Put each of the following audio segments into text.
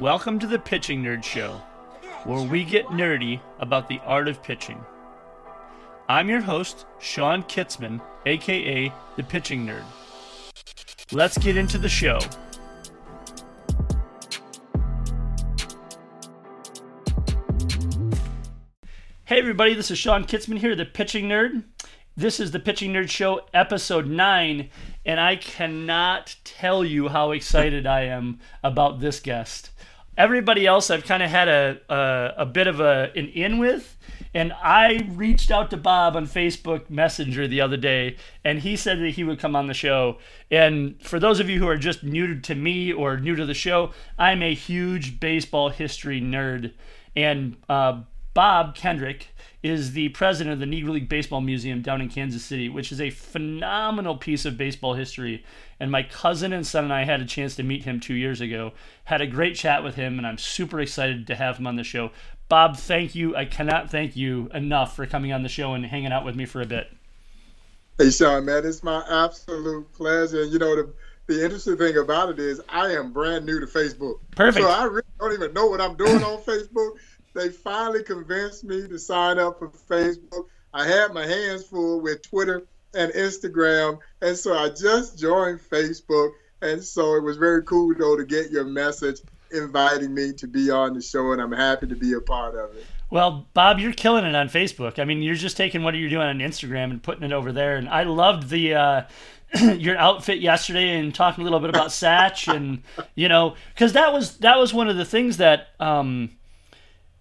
Welcome to the Pitching Nerd Show, where we get nerdy about the art of pitching. I'm your host, Sean Kitzman, aka The Pitching Nerd. Let's get into the show. Hey everybody, this is Sean Kitzman here, The Pitching Nerd. This is The Pitching Nerd Show, episode 9, and I cannot tell you how excited I am about this guest. Everybody else I've kind of had a bit of an in with, and I reached out to Bob on Facebook Messenger the other day, and he said that he would come on the show. And for those of you who are just new to me or new to the show, I'm a huge baseball history nerd, and Bob Kendrick is the president of the Negro League Baseball Museum down in Kansas City, which is a phenomenal piece of baseball history. And my cousin and son and I had a chance to meet him 2 years ago, had a great chat with him, and I'm super excited to have him on the show. Bob, thank you. I cannot thank you enough for coming on the show and hanging out with me for a bit. Hey, Sean, man, it's my absolute pleasure. You know, the interesting thing about it is I am brand new to Facebook. Perfect. So I really don't even know what I'm doing on Facebook. They finally convinced me to sign up for Facebook. I had my hands full with Twitter and Instagram, and so I just joined Facebook. And so it was very cool, though, to get your message inviting me to be on the show, and I'm happy to be a part of it. Well, Bob, you're killing it on Facebook. I mean, you're just taking what you're doing on Instagram and putting it over there. And I loved the your outfit yesterday and talking a little bit about Satch, and you know, because that was one of the things that.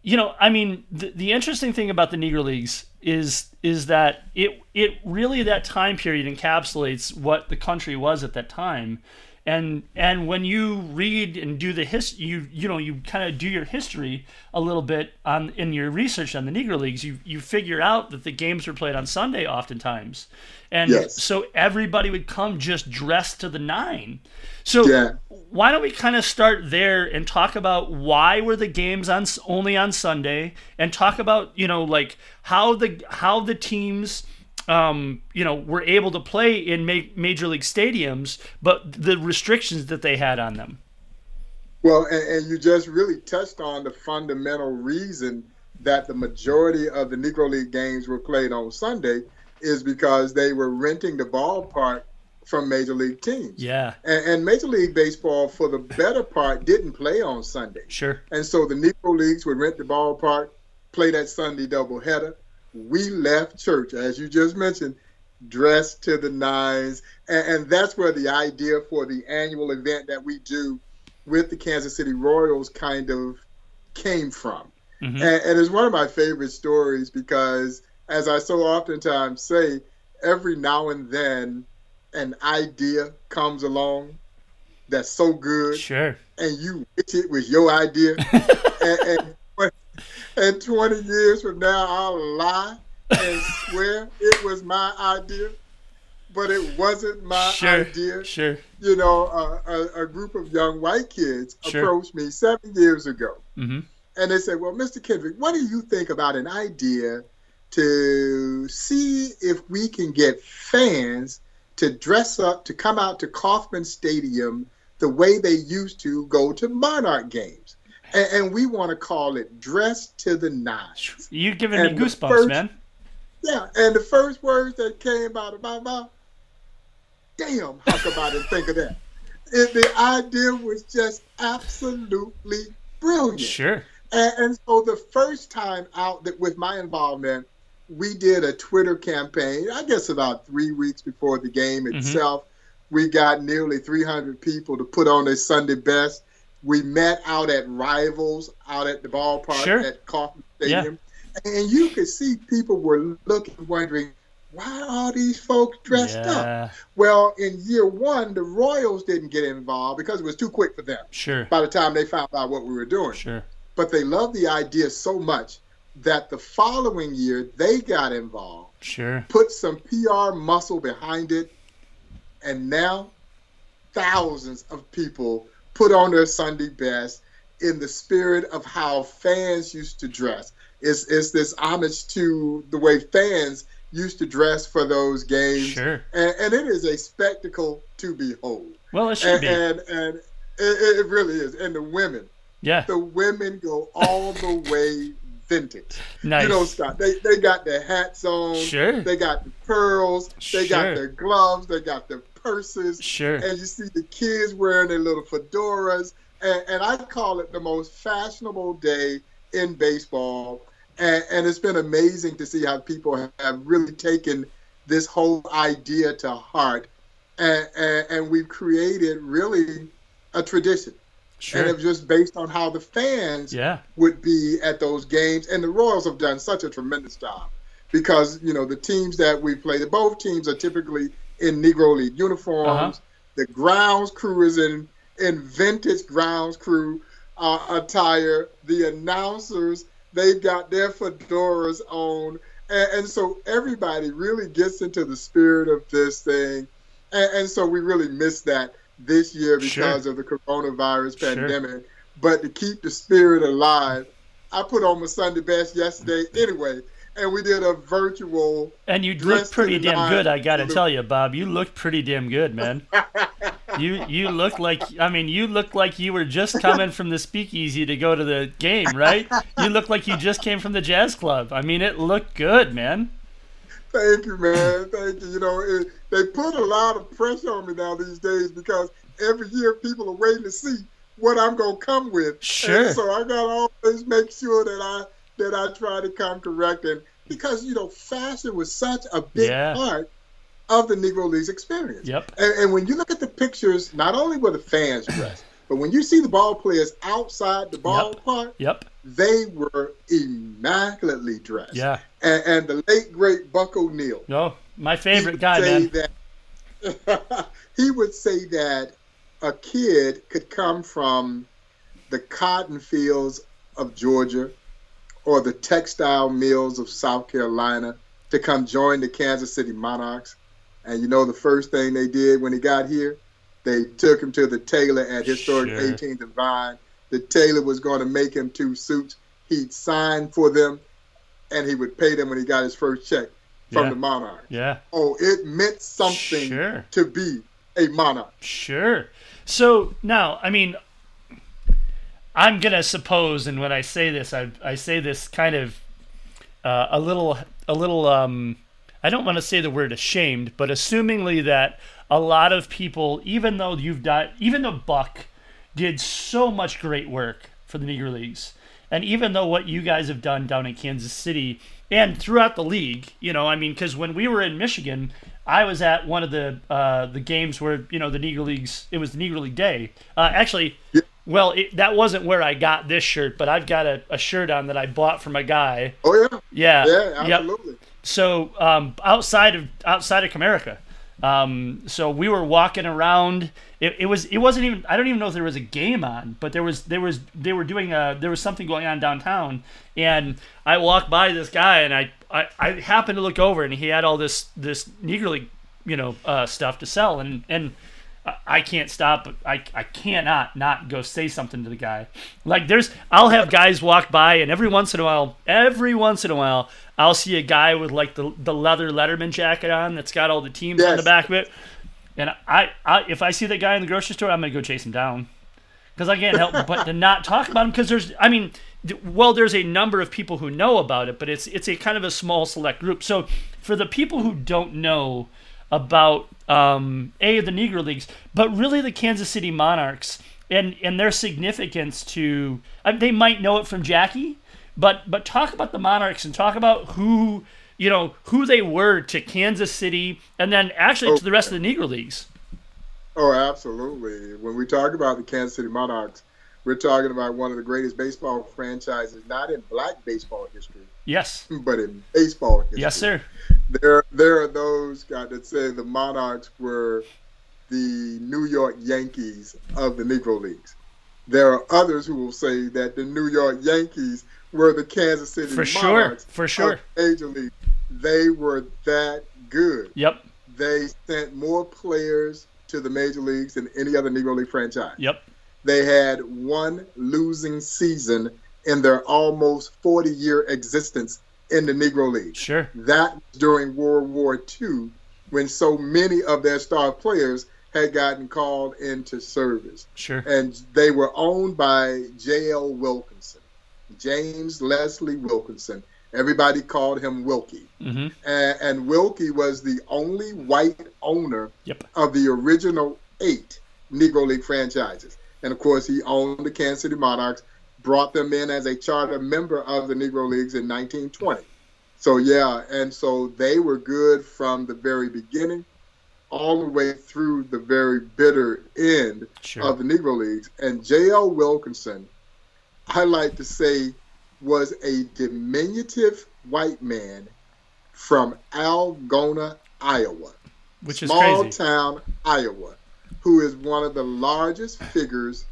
You know, I mean, the interesting thing about the Negro Leagues is that it really, that time period encapsulates what the country was at that time, and when you read and do the history, you kind of do your history a little bit in your research on the Negro Leagues, you figure out that the games were played on Sunday oftentimes, and yes. So everybody would come just dressed to the nine. So yeah. Why don't we kind of start there and talk about why were the games only on Sunday, and talk about, you know, like how the teams were able to play in major league stadiums, but the restrictions that they had on them. Well, and you just really touched on the fundamental reason that the majority of the Negro League games were played on Sunday is because they were renting the ballpark from major league teams. Yeah. And Major League Baseball, for the better part, didn't play on Sunday. Sure. And so the Negro Leagues would rent the ballpark, play that Sunday doubleheader. We left church, as you just mentioned, dressed to the nines. And that's where the idea for the annual event that we do with the Kansas City Royals kind of came from. Mm-hmm. And it's one of my favorite stories because, as I so oftentimes say, every now and then, an idea comes along that's so good, sure, and you wish it was your idea. and 20 years from now, I'll lie and swear it was my idea, but it wasn't my idea. Sure. You know, a group of young white kids approached me 7 years ago, mm-hmm. and they said, "Well, Mr. Kendrick, what do you think about an idea to see if we can get fans to dress up, to come out to Kauffman Stadium the way they used to go to Monarch games. And we want to call it Dress to the Nines." You're giving me goosebumps, man. Yeah, and the first words that came out of my mouth, damn, how come I didn't think of that? The idea was just absolutely brilliant. Sure. And so the first time out that with my involvement, we did a Twitter campaign, I guess about 3 weeks before the game itself. Mm-hmm. We got nearly 300 people to put on their Sunday best. We met out at Rivals, out at the ballpark at Kauffman Stadium. Yeah. And you could see people were looking, wondering, why are all these folks dressed up? Well, in year one, the Royals didn't get involved because it was too quick for them. Sure. By the time they found out what we were doing. Sure. But they loved the idea so much that the following year they got involved, put some PR muscle behind it, and now thousands of people put on their Sunday best in the spirit of how fans used to dress. It's this homage to the way fans used to dress for those games. Sure. And it is a spectacle to behold. Well, it should be. And it really is. And the women. Yeah. The women go all the way vintage. Nice. You don't stop. They got their hats on. Sure. They got the pearls. They got their gloves. They got their purses. Sure. And you see the kids wearing their little fedoras. And I call it the most fashionable day in baseball. And it's been amazing to see how people have really taken this whole idea to heart. And we've created really a tradition. Sure. And it was just based on how the fans would be at those games. And the Royals have done such a tremendous job because, you know, the teams that we play, both teams are typically in Negro League uniforms. Uh-huh. The grounds crew is in vintage grounds crew attire. The announcers, they've got their fedoras on. And so everybody really gets into the spirit of this thing. And so we really missed that this year because of the coronavirus pandemic. Sure. But to keep the spirit alive, I put on my Sunday best yesterday anyway, and we did a virtual. And you looked pretty damn good, I got to tell you, Bob. You looked pretty damn good, man. You look like, I mean, you look like you were just coming from the speakeasy to go to the game, right? You look like you just came from the jazz club. I mean, it looked good, man. Thank you, man. Thank you. You know, they put a lot of pressure on me now these days because every year people are waiting to see what I'm going to come with. Sure. And so I got to always make sure that I try to come correct. And because, you know, fashion was such a big part of the Negro League's experience. Yep. And when you look at the pictures, not only were the fans dressed, but when you see the ball players outside the ballpark, they were immaculately dressed. Yeah. And the late, great Buck O'Neill. No, my favorite guy, man. He would say that a kid could come from the cotton fields of Georgia or the textile mills of South Carolina to come join the Kansas City Monarchs. And you know the first thing they did when he got here? They took him to the tailor at Historic 18th and Vine. The tailor was going to make him two suits. He'd sign for them, and he would pay them when he got his first check from the Monarch. Yeah. Oh, it meant something to be a Monarch. Sure. So now, I mean, I'm going to suppose, and when I say this, I say this kind of a little, I don't want to say the word ashamed, but assumingly that a lot of people, even though you've done, even though Buck did so much great work for the Negro Leagues. And even though what you guys have done down in Kansas City and throughout the league, you know, I mean, because when we were in Michigan, I was at one of the games where, you know, the Negro Leagues, it was the Negro League Day. That wasn't where I got this shirt, but I've got a shirt on that I bought from a guy. Oh, yeah. Yeah, absolutely. Yep. So outside of Comerica. So we were walking around. It wasn't even. I don't even know if there was a game on, but they were doing something going on downtown. And I walked by this guy, and I happened to look over, and he had all this Negro League, you know, stuff to sell. And I can't stop. I cannot not go say something to the guy. Like I'll have guys walk by, and every once in a while, I'll see a guy with like the leather Letterman jacket on that's got all the teams on the back of it. And I if I see that guy in the grocery store, I'm going to go chase him down because I can't help but to not talk about him because there's a number of people who know about it, but it's a kind of a small select group. So for the people who don't know about the Negro Leagues, but really the Kansas City Monarchs and their significance to, they might know it from Jackie. But talk about the Monarchs and talk about who they were to Kansas City and then actually to the rest of the Negro Leagues. Oh, absolutely. When we talk about the Kansas City Monarchs, we're talking about one of the greatest baseball franchises, not in black baseball history. Yes. But in baseball history. Yes, sir. There are those guys that say the Monarchs were the New York Yankees of the Negro Leagues. There are others who will say that the New York Yankees were the Kansas City Monarchs for sure. Major League. They were that good. Yep. They sent more players to the major leagues than any other Negro League franchise. Yep. They had one losing season in their almost 40-year existence in the Negro League. Sure. That during World War II, when so many of their star players had gotten called into service. Sure. And they were owned by J.L. Wilkinson, James Leslie Wilkinson. Everybody called him Wilkie. Mm-hmm. And Wilkie was the only white owner of the original 8 Negro League franchises. And, of course, he owned the Kansas City Monarchs, brought them in as a charter member of the Negro Leagues in 1920. So, yeah, and so they were good from the very beginning all the way through the very bitter end of the Negro Leagues. And J.L. Wilkinson, I like to say, was a diminutive white man from Algona, Iowa. Which is crazy. Small town, Iowa, who is one of the largest figures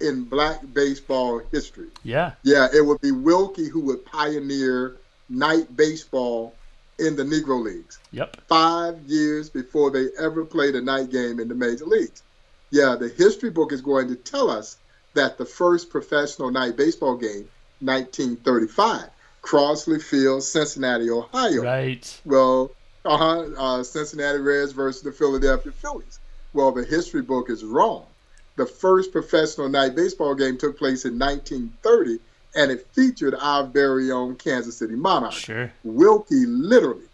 in black baseball history. Yeah. Yeah, it would be Wilkie who would pioneer night baseball in the Negro Leagues. Yep. 5 years before they ever played a night game in the major leagues. Yeah, the history book is going to tell us that the first professional night baseball game, 1935, Crosley Field, Cincinnati, Ohio. Right. Well, Cincinnati Reds versus the Philadelphia Phillies. Well, the history book is wrong. The first professional night baseball game took place in 1930, and it featured our very own Kansas City Monarchs. Sure. Wilkie literally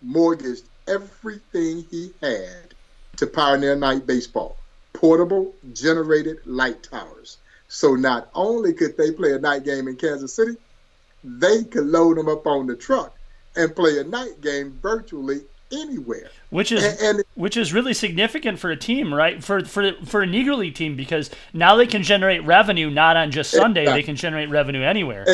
mortgaged everything he had to pioneer night baseball. Portable, generated light towers. So not only could they play a night game in Kansas City, they could load them up on the truck and play a night game virtually anywhere, which is which is really significant for a team, right? For a Negro League team, because now they can generate revenue not on just Sunday. Exactly. They can generate revenue anywhere.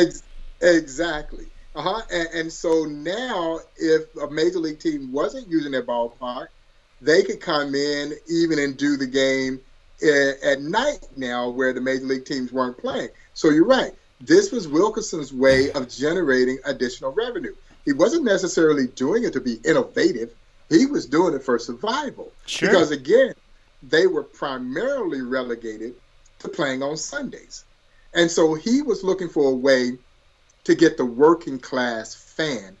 Exactly. And so now, if a major league team wasn't using their ballpark, they could come in even and do the game at night now, where the major league teams weren't playing. So you're right. This was Wilkinson's way of generating additional revenue. He wasn't necessarily doing it to be innovative. He was doing it for survival. Sure. Because, again, they were primarily relegated to playing on Sundays. And so he was looking for a way to get the working class fan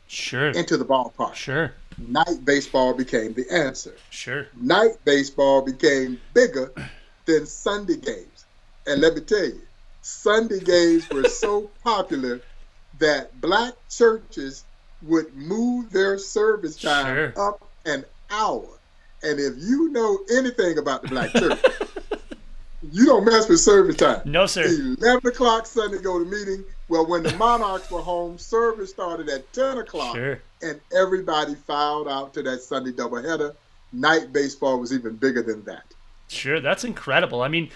into the ballpark. Sure. Night baseball became the answer. Sure. Night baseball became bigger than Sunday games. And let me tell you, Sunday games were so popular that black churches would move their service time up an hour. And if you know anything about the black church, you don't mess with service time. No, sir. 11 o'clock Sunday, go to meeting. Well, when the Monarchs were home, service started at 10 o'clock, and everybody filed out to that Sunday doubleheader. Night baseball was even bigger than that. Sure, that's incredible. I mean,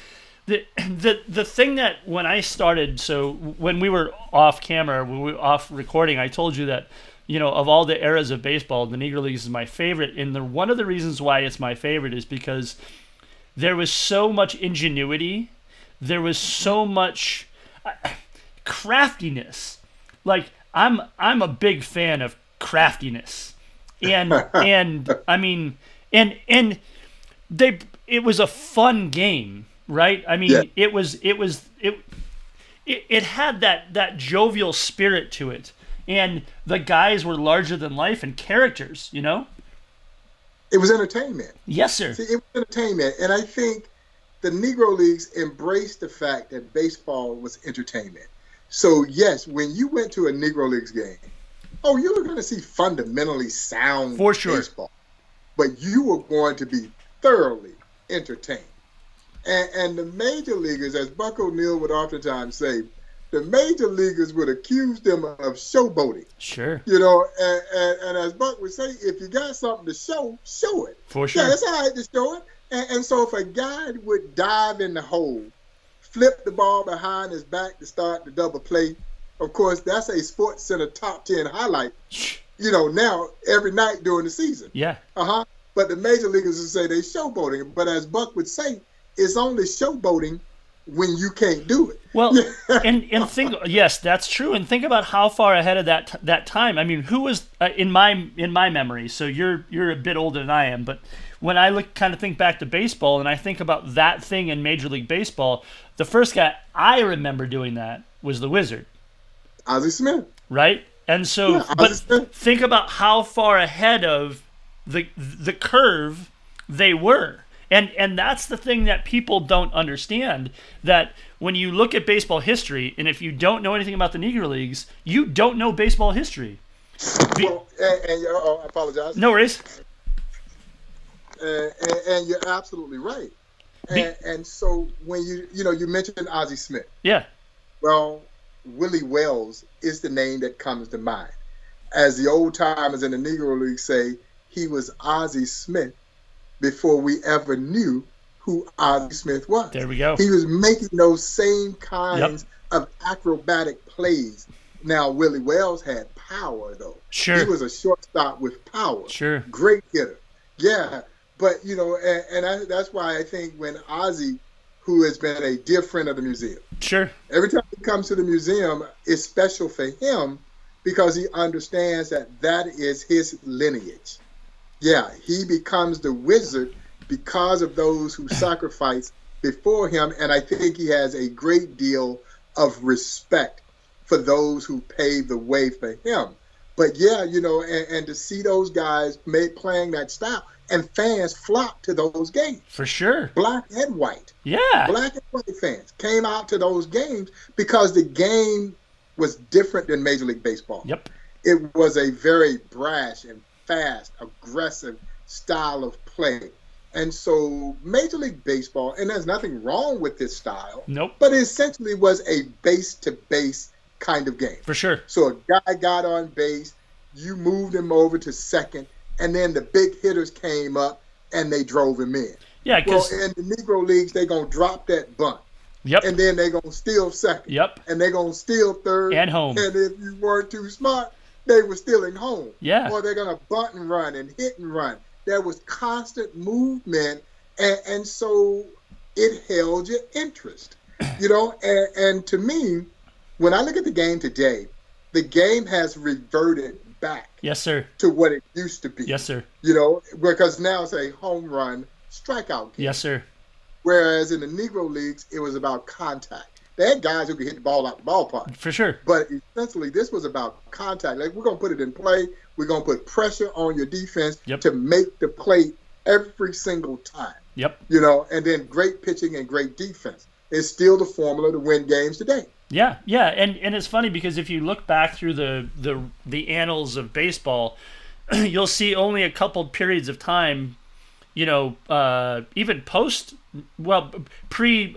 The thing that when I started, so when we were off camera, when we were off recording, I told you that, you know, of all the eras of baseball, the Negro Leagues is my favorite. And one of the reasons why it's my favorite is because there was so much ingenuity. There was so much craftiness. Like, I'm a big fan of craftiness. And it was a fun game. Right? I mean, it had that jovial spirit to it. And the guys were larger than life and characters, you know? It was entertainment. Yes, sir. See, it was entertainment. And I think the Negro Leagues embraced the fact that baseball was entertainment. So, yes, when you went to a Negro Leagues game, you were going to see fundamentally sound baseball. But you were going to be thoroughly entertained. And the major leaguers, as Buck O'Neill would oftentimes say, the major leaguers would accuse them of showboating. Sure. You know, and as Buck would say, if you got something to show, show it. For sure. Yeah, it's all right to show it. And so if a guy would dive in the hole, flip the ball behind his back to start the double play, of course, that's a Sports Center top 10 highlight, you know, now every night during the season. Yeah. But the major leaguers would say they showboating. But as Buck would say, it's only showboating when you can't do it. Well, and think, yes, that's true. And think about how far ahead of that time. I mean, who was in my memory? So you're a bit older than I am, but when I think back to baseball and I think about that thing in Major League Baseball, the first guy I remember doing that was the Wizard, Ozzie Smith, right? And so, think about how far ahead of the curve they were. And that's the thing that people don't understand, that when you look at baseball history, and if you don't know anything about the Negro Leagues, you don't know baseball history. Well, and I apologize. No worries. And you're absolutely right. And so when you mentioned Ozzie Smith. Yeah. Well, Willie Wells is the name that comes to mind. As the old timers in the Negro League say, he was Ozzie Smith before we ever knew who Ozzie Smith was. There we go. He was making those same kinds of acrobatic plays. Now, Willie Wells had power, though. Sure. He was a shortstop with power. Sure. Great hitter. Yeah. But, that's why I think when Ozzie, who has been a dear friend of the museum. Sure. Every time he comes to the museum, it's special for him because he understands that is his lineage. Yeah, he becomes the wizard because of those who sacrifice before him, and I think he has a great deal of respect for those who paved the way for him. But yeah, and to see those guys playing that style, and fans flocked to those games. For sure. Black and white. Yeah. Black and white fans came out to those games because the game was different than Major League Baseball. Yep. It was a very brash and fast, aggressive style of play. And so Major League Baseball, and there's nothing wrong with this style, nope, but it essentially was a base-to-base kind of game. For sure. So a guy got on base, you moved him over to second, and then the big hitters came up and they drove him in. Yeah, well, in the Negro Leagues, they're going to drop that bunt. Yep. And then they're going to steal second. Yep. And they're going to steal third. And home. And if you weren't too smart, they were stealing home. Yeah. Or they're going to bunt and run and hit and run. There was constant movement, and so it held your interest. And to me, when I look at the game today, the game has reverted back. Yes, sir. To what it used to be. Yes, sir. Because now it's a home run strikeout game. Yes, sir. Whereas in the Negro Leagues, it was about contact. They had guys who could hit the ball out the ballpark. For sure. But essentially, this was about contact. Like, we're going to put it in play. We're going to put pressure on your defense to make the play every single time. Yep. And then great pitching and great defense is still the formula to win games today. Yeah, yeah. And it's funny because if you look back through the annals of baseball, you'll see only a couple periods of time, even pre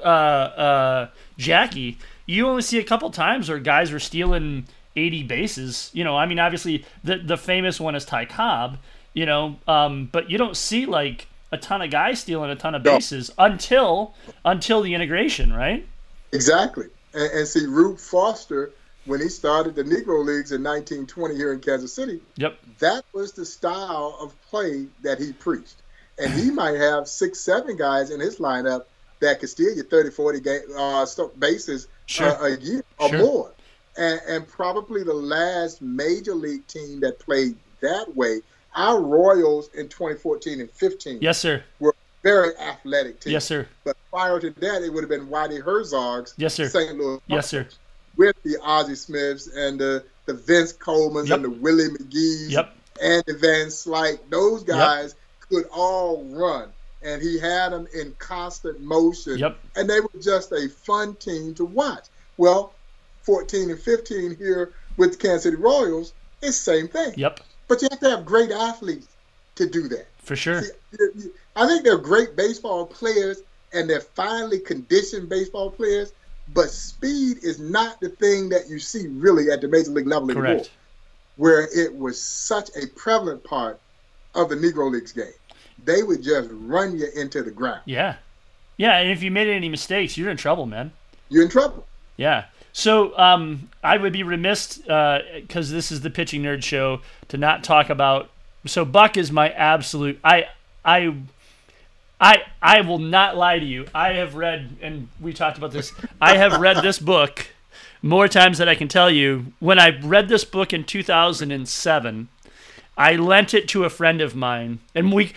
Jackie, you only see a couple times where guys were stealing 80 bases. I mean, obviously the famous one is Ty Cobb, but you don't see like a ton of guys stealing a ton of bases until the integration, right? Exactly. And see, Rube Foster, when he started the Negro Leagues in 1920 here in Kansas City, that was the style of play that he preached. And he might have 6, 7 guys in his lineup that could steal you 30, 40 bases a year or more. And probably the last major league team that played that way, our Royals in 2014 and 15 were a very athletic team. Yes, sir. But prior to that, it would have been Whitey Herzog's St. Louis Cardinals, with the Ozzie Smiths and the Vince Colemans and the Willie McGees and the Van Slyke. Those guys could all run, and he had them in constant motion, and they were just a fun team to watch. Well, 14 and 15 here with the Kansas City Royals, it's the same thing. Yep. But you have to have great athletes to do that. For sure. See, I think they're great baseball players, and they're finely conditioned baseball players, but speed is not the thing that you see really at the major league level anymore, where it was such a prevalent part of the Negro Leagues game. They would just run you into the ground. Yeah. Yeah, and if you made any mistakes, you're in trouble, man. You're in trouble. Yeah. So I would be remiss, because this is the Pitching Nerd Show, to not talk about... So Buck is my absolute... I will not lie to you. I have read, and we talked about this, I have read this book more times than I can tell you. When I read this book in 2007... I lent it to a friend of mine, and we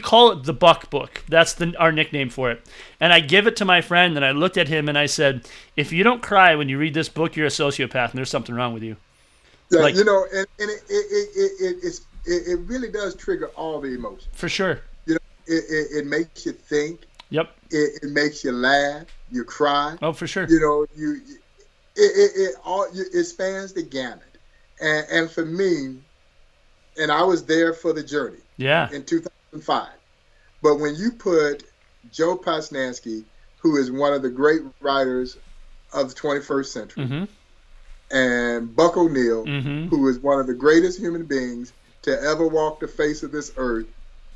call it the Buck Book. That's our nickname for it. And I give it to my friend, and I looked at him, and I said, if you don't cry when you read this book, you're a sociopath, and there's something wrong with you. Yeah, and it really does trigger all the emotions. For sure. it makes you think. Yep. It makes you laugh. You cry. Oh, for sure. You know, it spans the gamut. And for me, and I was there for the journey. Yeah. In 2005. But when you put Joe Posnanski, who is one of the great writers of the 21st century, mm-hmm. and Buck O'Neill, mm-hmm. who is one of the greatest human beings to ever walk the face of this earth,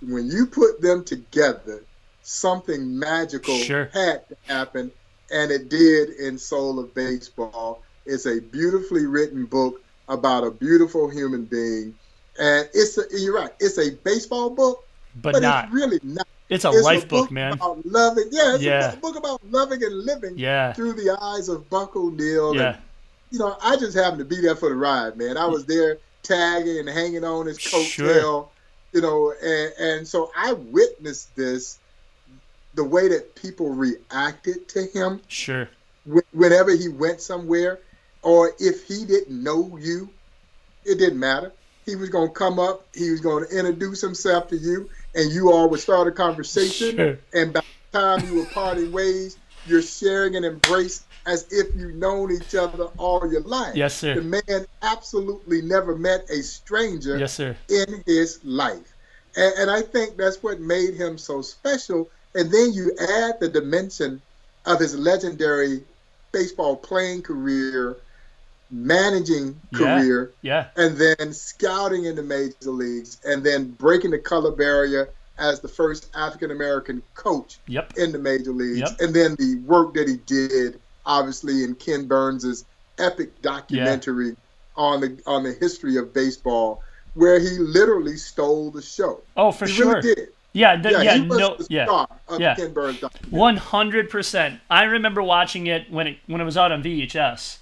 when you put them together, something magical sure. had to happen, and it did in Soul of Baseball. It's a beautifully written book about a beautiful human being, and you're right, it's a baseball book, but not. It's really not. It's a life book, man. About loving. Yeah, it's a book about loving and living through the eyes of Buck O'Neill. Yeah. And, you know, I just happened to be there for the ride, man. I was there tagging and hanging on his coattail, sure. you know, and so I witnessed this, the way that people reacted to him. Sure. Whenever he went somewhere, or if he didn't know you, it didn't matter. He was going to come up, he was going to introduce himself to you, and you all would start a conversation. Sure. And by the time you were parting ways, you're sharing an embrace as if you've known each other all your life. Yes, sir. The man absolutely never met a stranger yes, sir. In his life. And I think that's what made him so special. And then you add the dimension of his legendary baseball playing career, managing career, and then scouting in the major leagues, and then breaking the color barrier as the first African-American coach yep. in the major leagues, yep. and then the work that he did, obviously, in Ken Burns' epic documentary on the history of baseball, where he literally stole the show. Oh, for sure. He really did. He was the star of Ken Burns' documentary. 100%. I remember watching it when it was out on VHS.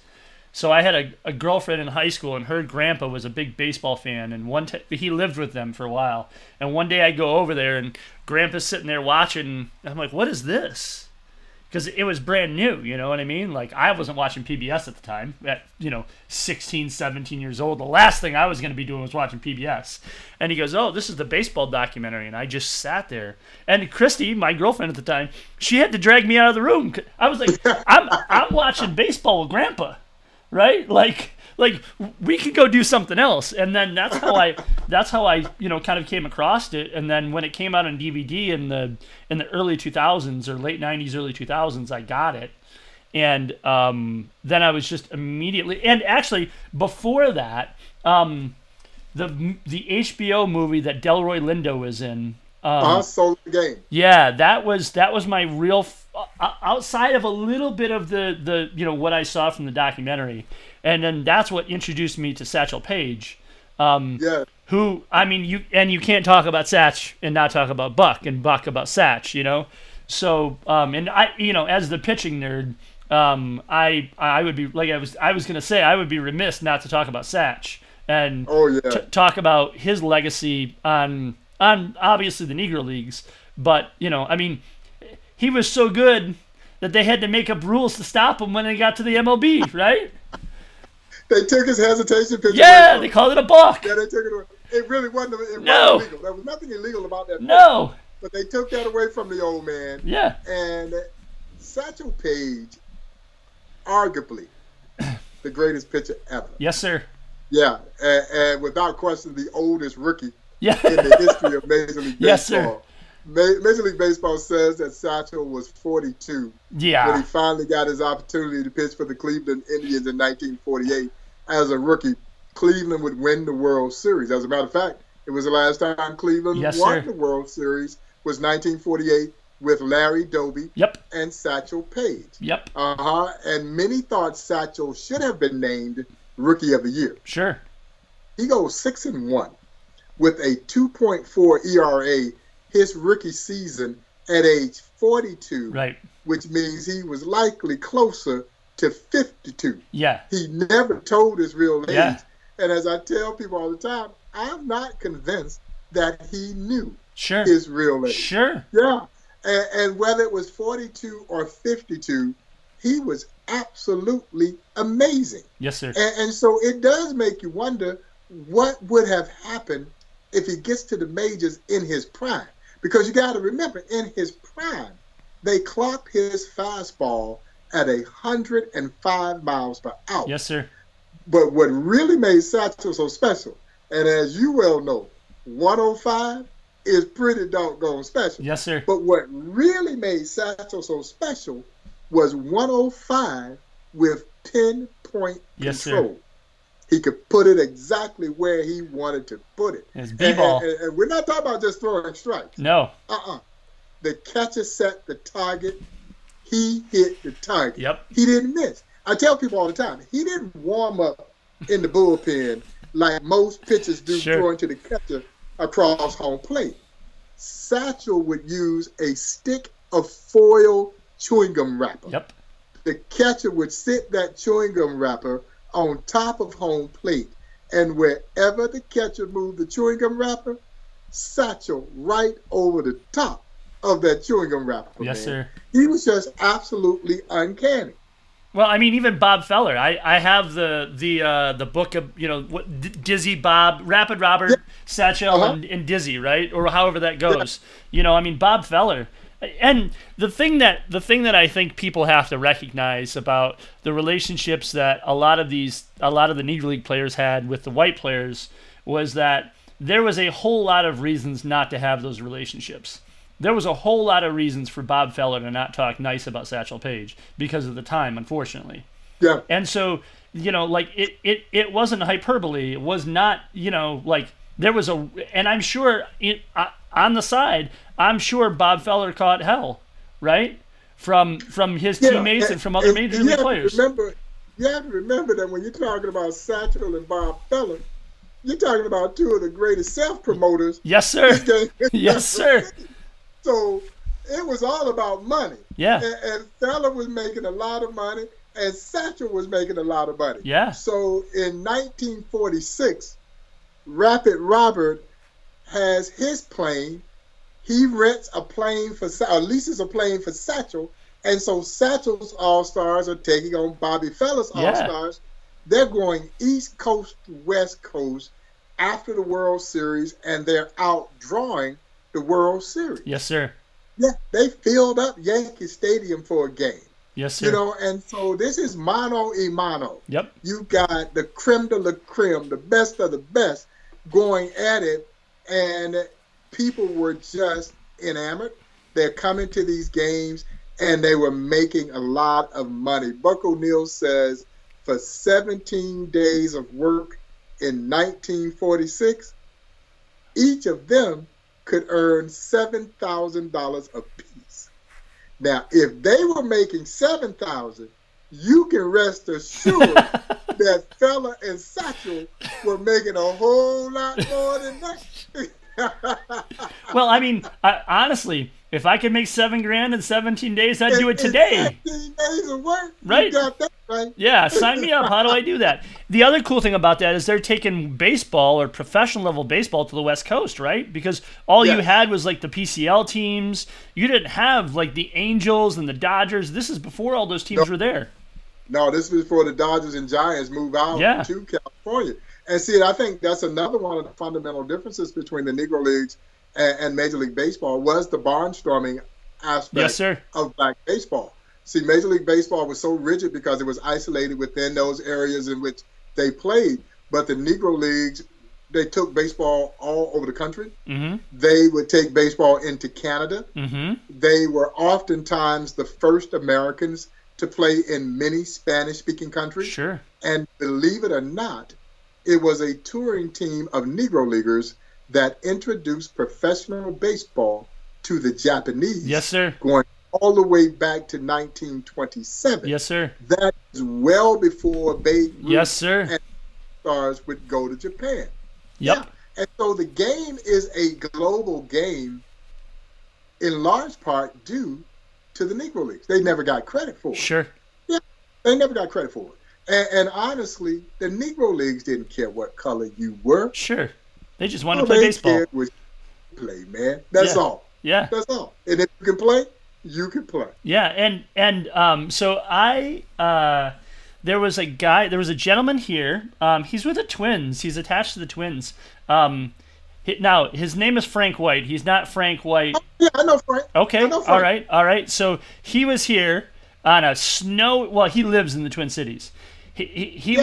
So I had a girlfriend in high school, and her grandpa was a big baseball fan, and he lived with them for a while. And one day I go over there, and grandpa's sitting there watching, and I'm like, what is this? Because it was brand new, you know what I mean? Like, I wasn't watching PBS at the time, at, you know, 16, 17 years old. The last thing I was going to be doing was watching PBS. And he goes, oh, this is the baseball documentary. And I just sat there. And Christy, my girlfriend at the time, she had to drag me out of the room. I was like, I'm watching baseball with grandpa. Right? Like we could go do something else. And then that's how I, you know, kind of came across it. And then when it came out on DVD in the early 2000s or late 90s, early 2000s, I got it. And then I was just immediately, and actually before that, the HBO movie that Delroy Lindo was in, I sold the game. Yeah, that was my real outside of a little bit of the you know what I saw from the documentary, and then that's what introduced me to Satchel Paige, who I mean you can't talk about Satch and not talk about Buck, and Buck about Satch, you know. So and I, you know, as the pitching nerd, I would be like I was gonna say I would be remiss not to talk about Satch and talk about his legacy on obviously the Negro Leagues, but you know I mean. He was so good that they had to make up rules to stop him when they got to the MLB, right? They took his hesitation pitch. Yeah, away. They called it a balk. Yeah, they took it away. It really wasn't illegal. There was nothing illegal about that. No. Pitch, but they took that away from the old man. Yeah. And Satchel Paige, arguably the greatest pitcher ever. Yes, sir. Yeah, and without question, the oldest rookie in the history of Major League Baseball. Yes, sir. Major League Baseball says that Satchel was 42 when he finally got his opportunity to pitch for the Cleveland Indians in 1948. As a rookie, Cleveland would win the World Series. As a matter of fact, it was the last time Cleveland won the World Series was 1948 with Larry Doby and Satchel Paige. Yep. And many thought Satchel should have been named Rookie of the Year. Sure. He goes 6-1 with a 2.4 ERA his rookie season at age 42, right, which means he was likely closer to 52. Yeah. He never told his real age. Yeah. And as I tell people all the time, I'm not convinced that he knew his real age. Sure. Yeah. And whether it was 42 or 52, he was absolutely amazing. Yes, sir. And so it does make you wonder what would have happened if he gets to the majors in his prime. Because you got to remember, in his prime, they clocked his fastball at 105 miles per hour. Yes, sir. But what really made Satchel so special, and as you well know, 105 is pretty doggone special. Yes, sir. But what really made Satchel so special was 105 with 10-point yes, control. Sir. He could put it exactly where he wanted to put it. It's b-ball. And we're not talking about just throwing strikes. No. The catcher set the target. He hit the target. Yep. He didn't miss. I tell people all the time, he didn't warm up in the bullpen like most pitchers do, sure, throwing to the catcher across home plate. Satchel would use a stick of foil chewing gum wrapper. Yep. The catcher would sit that chewing gum wrapper on top of home plate, and wherever the catcher moved the chewing gum wrapper, Satchel right over the top of that chewing gum wrapper. Yes, man. Sir. He was just absolutely uncanny. Well, I mean, even Bob Feller. I have the book of, you know, Dizzy, Bob, Rapid Robert, yeah, Satchel, uh-huh, and Dizzy, right? Or however that goes. Yeah. You know, I mean, Bob Feller. And the thing that I think people have to recognize about the relationships that a lot of the Negro League players had with the white players was that there was a whole lot of reasons not to have those relationships. There was a whole lot of reasons for Bob Feller to not talk nice about Satchel Paige because of the time, unfortunately. Yeah. And so, you know, like it wasn't hyperbole. It was not, you know, like there was a, and I'm sure it, on the side, I'm sure Bob Feller caught hell, right, from his teammates and from other major league players. You have to remember that when you're talking about Satchel and Bob Feller, you're talking about two of the greatest self-promoters. Yes, sir. Yes, sir. So it was all about money. Yeah. And Feller was making a lot of money, and Satchel was making a lot of money. Yeah. So in 1946, Rapid Robert has his plane. He rents a plane for, or leases a plane for Satchel, and so Satchel's All-Stars are taking on Bobby Feller's All-Stars. They're going East Coast to West Coast after the World Series, and they're outdrawing the World Series. Yes, sir. Yeah, they filled up Yankee Stadium for a game. Yes, sir. You know, and so this is mano y mano. Yep. You got the creme de la creme, the best of the best, going at it. And people were just enamored. They're coming to these games, and they were making a lot of money. Buck O'Neill says for 17 days of work in 1946, each of them could earn $7,000 apiece. Now, if they were making $7,000, you can rest assured that Feller and Satchel were making a whole lot more than that. Well, I mean, honestly, if I could make $7,000 in 17 days, I'd do it today. 17 days of work, right? You got that right. Yeah, sign me up. How do I do that? The other cool thing about that is they're taking baseball or professional level baseball to the West Coast, right? Because all you had was like the PCL teams. You didn't have like the Angels and the Dodgers. This is before all those teams were there. No, this was before the Dodgers and Giants moved out to California. And see, I think that's another one of the fundamental differences between the Negro Leagues and Major League Baseball was the barnstorming aspect of black baseball. See, Major League Baseball was so rigid because it was isolated within those areas in which they played. But the Negro Leagues, they took baseball all over the country. Mm-hmm. They would take baseball into Canada. Mm-hmm. They were oftentimes the first Americans to play in many Spanish-speaking countries. Sure. And believe it or not, it was a touring team of Negro Leaguers that introduced professional baseball to the Japanese. Yes, sir. Going all the way back to 1927. Yes, sir. That is well before Babe Ruth and stars would go to Japan. Yep. Yeah. And so the game is a global game, in large part due to the Negro Leagues. They never got credit for it. Sure. Yeah, they never got credit for it. And honestly, the Negro Leagues didn't care what color you were. Sure. They just want to play baseball. Play, man. That's all. Yeah. That's all. And if you can play, you can play. Yeah, and so I there was a gentleman here. He's with the Twins. He's attached to the Twins. Now, his name is Frank White. He's not Frank White. Yeah, I know Frank. Okay, all right. So he was here on a snow. Well, he lives in the Twin Cities. He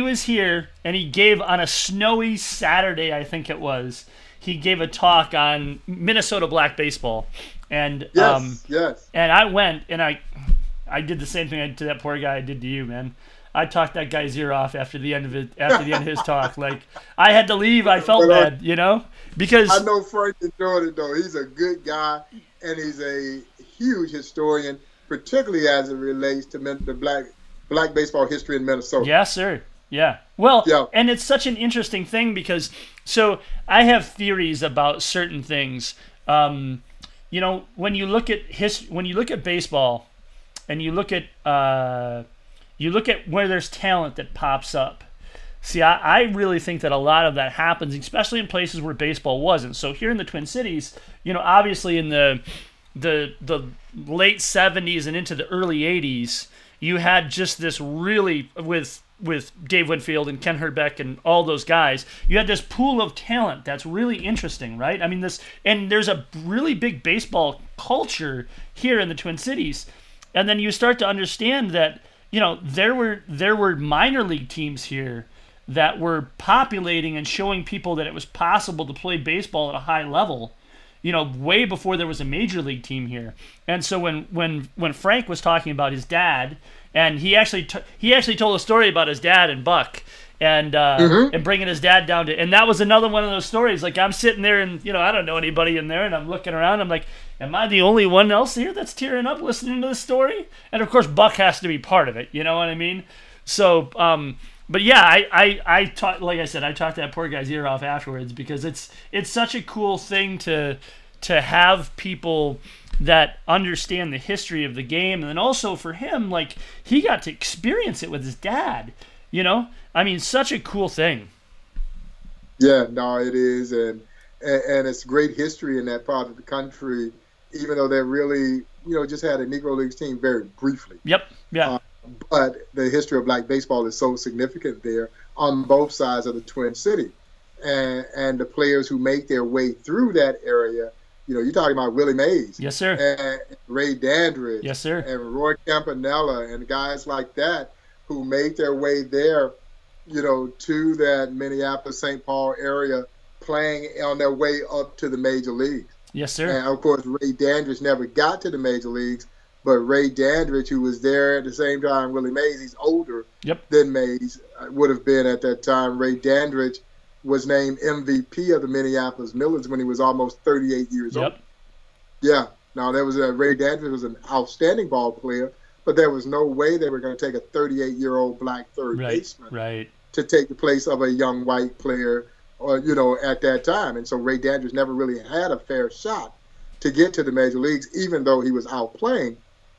was here, and he gave on a snowy Saturday, I think it was. He gave a talk on Minnesota black baseball, and and I went and I did the same thing I did to that poor guy I did to you, man. I talked that guy's ear off after the end of his talk. Like, I had to leave. I felt bad, you know, because I know Frank enjoyed it though. He's a good guy, and he's a huge historian, particularly as it relates to the black baseball history in Minnesota. Yes, sir. Yeah. Well, and it's such an interesting thing because so I have theories about certain things. You know, when you look at baseball, and you look at where there's talent that pops up. See, I really think that a lot of that happens, especially in places where baseball wasn't. So here in the Twin Cities, you know, obviously in the late 70s and into the early 80s, you had just this really, with Dave Winfield and Ken Herbeck and all those guys, you had this pool of talent that's really interesting, right? I mean, there's a really big baseball culture here in the Twin Cities. And then you start to understand that, you know, there were minor league teams here that were populating and showing people that it was possible to play baseball at a high level, you know, way before there was a major league team here. And so when Frank was talking about his dad, and he actually told a story about his dad and Buck, and and bringing his dad down to, and that was another one of those stories. Like, I'm sitting there and, you know, I don't know anybody in there, and I'm looking around, I'm like, am I the only one else here that's tearing up listening to this story? And of course, Buck has to be part of it. You know what I mean? So, but yeah, I taught, like I said, I talked that poor guy's ear off afterwards because it's such a cool thing to have people that understand the history of the game, and then also for him, like, he got to experience it with his dad. You know, I mean, such a cool thing. Yeah, no, it is, and it's great history in that part of the country. Even though they really, you know, just had a Negro Leagues team very briefly. Yep. Yeah. But the history of black baseball is so significant there on both sides of the Twin City, and the players who make their way through that area. You know, you're talking about Willie Mays. Yes, sir. And Ray Dandridge. Yes, sir. And Roy Campanella and guys like that who made their way there, you know, to that Minneapolis-St. Paul area, playing on their way up to the major leagues. Yes, sir. And, of course, Ray Dandridge never got to the major leagues, but Ray Dandridge, who was there at the same time Willie Mays, he's older than Mays would have been at that time. Ray Dandridge was named MVP of the Minneapolis Millers when he was almost 38 years old. Yeah. Now, there was Ray Dandridge was an outstanding ball player, but there was no way they were going to take a 38-year-old black third baseman to take the place of a young white player, or, you know, at that time. And so Ray Dandridge never really had a fair shot to get to the major leagues, even though he was out playing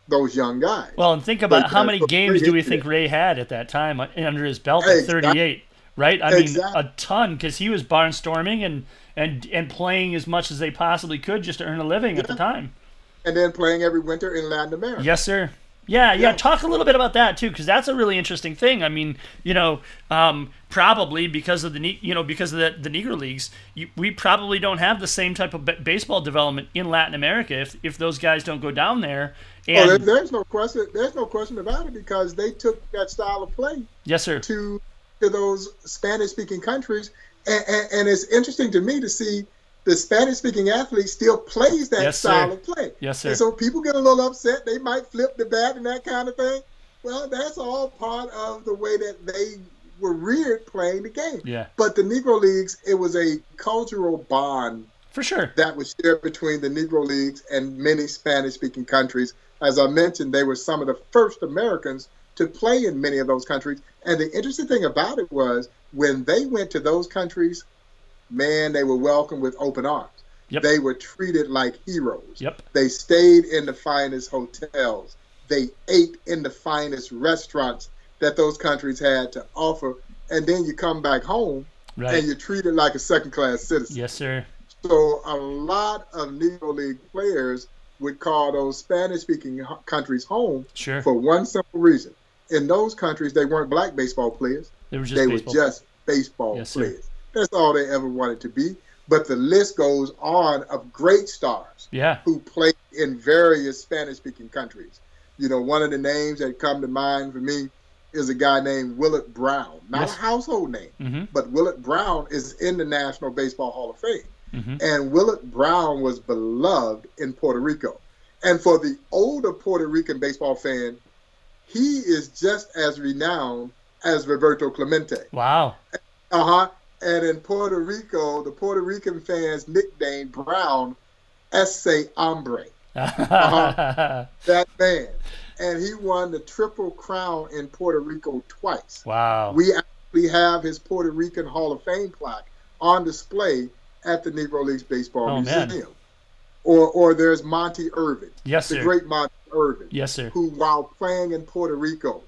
those young guys. Well, and think about how many games do we think Ray had at that time under his belt at 38, right? I mean, a ton, because he was barnstorming and playing as much as they possibly could just to earn a living at the time. And then playing every winter in Latin America. Yes, sir. Yeah. Talk a little bit about that too, because that's a really interesting thing. I mean, you know, probably because of the Negro Leagues, we probably don't have the same type of baseball development in Latin America if those guys don't go down there. And there's no question. There's no question about it, because they took that style of play. Yes, sir. To those Spanish-speaking countries, and it's interesting to me to see the Spanish-speaking athlete still plays that style of play. Yes, sir. And so people get a little upset. They might flip the bat and that kind of thing. Well, that's all part of the way that they were reared playing the game. Yeah. But the Negro Leagues, it was a cultural bond. For sure. That was shared between the Negro Leagues and many Spanish-speaking countries. As I mentioned, they were some of the first Americans to play in many of those countries. And the interesting thing about it was when they went to those countries, man, they were welcomed with open arms. Yep. They were treated like heroes. Yep. They stayed in the finest hotels. They ate in the finest restaurants that those countries had to offer. And then you come back home and you're treated like a second-class citizen. Yes, sir. So a lot of Negro League players would call those Spanish-speaking countries home for one simple reason. In those countries, they weren't black baseball players. They were just baseball players. That's all they ever wanted to be. But the list goes on of great stars who played in various Spanish-speaking countries. You know, one of the names that come to mind for me is a guy named Willard Brown. Not a household name, but Willard Brown is in the National Baseball Hall of Fame. And Willard Brown was beloved in Puerto Rico. And for the older Puerto Rican baseball fan, he is just as renowned as Roberto Clemente. Wow. And in Puerto Rico, the Puerto Rican fans nicknamed Brown Ese Hombre. That man. And he won the Triple Crown in Puerto Rico twice. Wow. We actually have his Puerto Rican Hall of Fame plaque on display at the Negro Leagues Baseball Museum. Man. Or there's Monty Irvin. Yes, sir. The great Monty Irvin. Yes, sir. Who, while playing in Puerto Rico,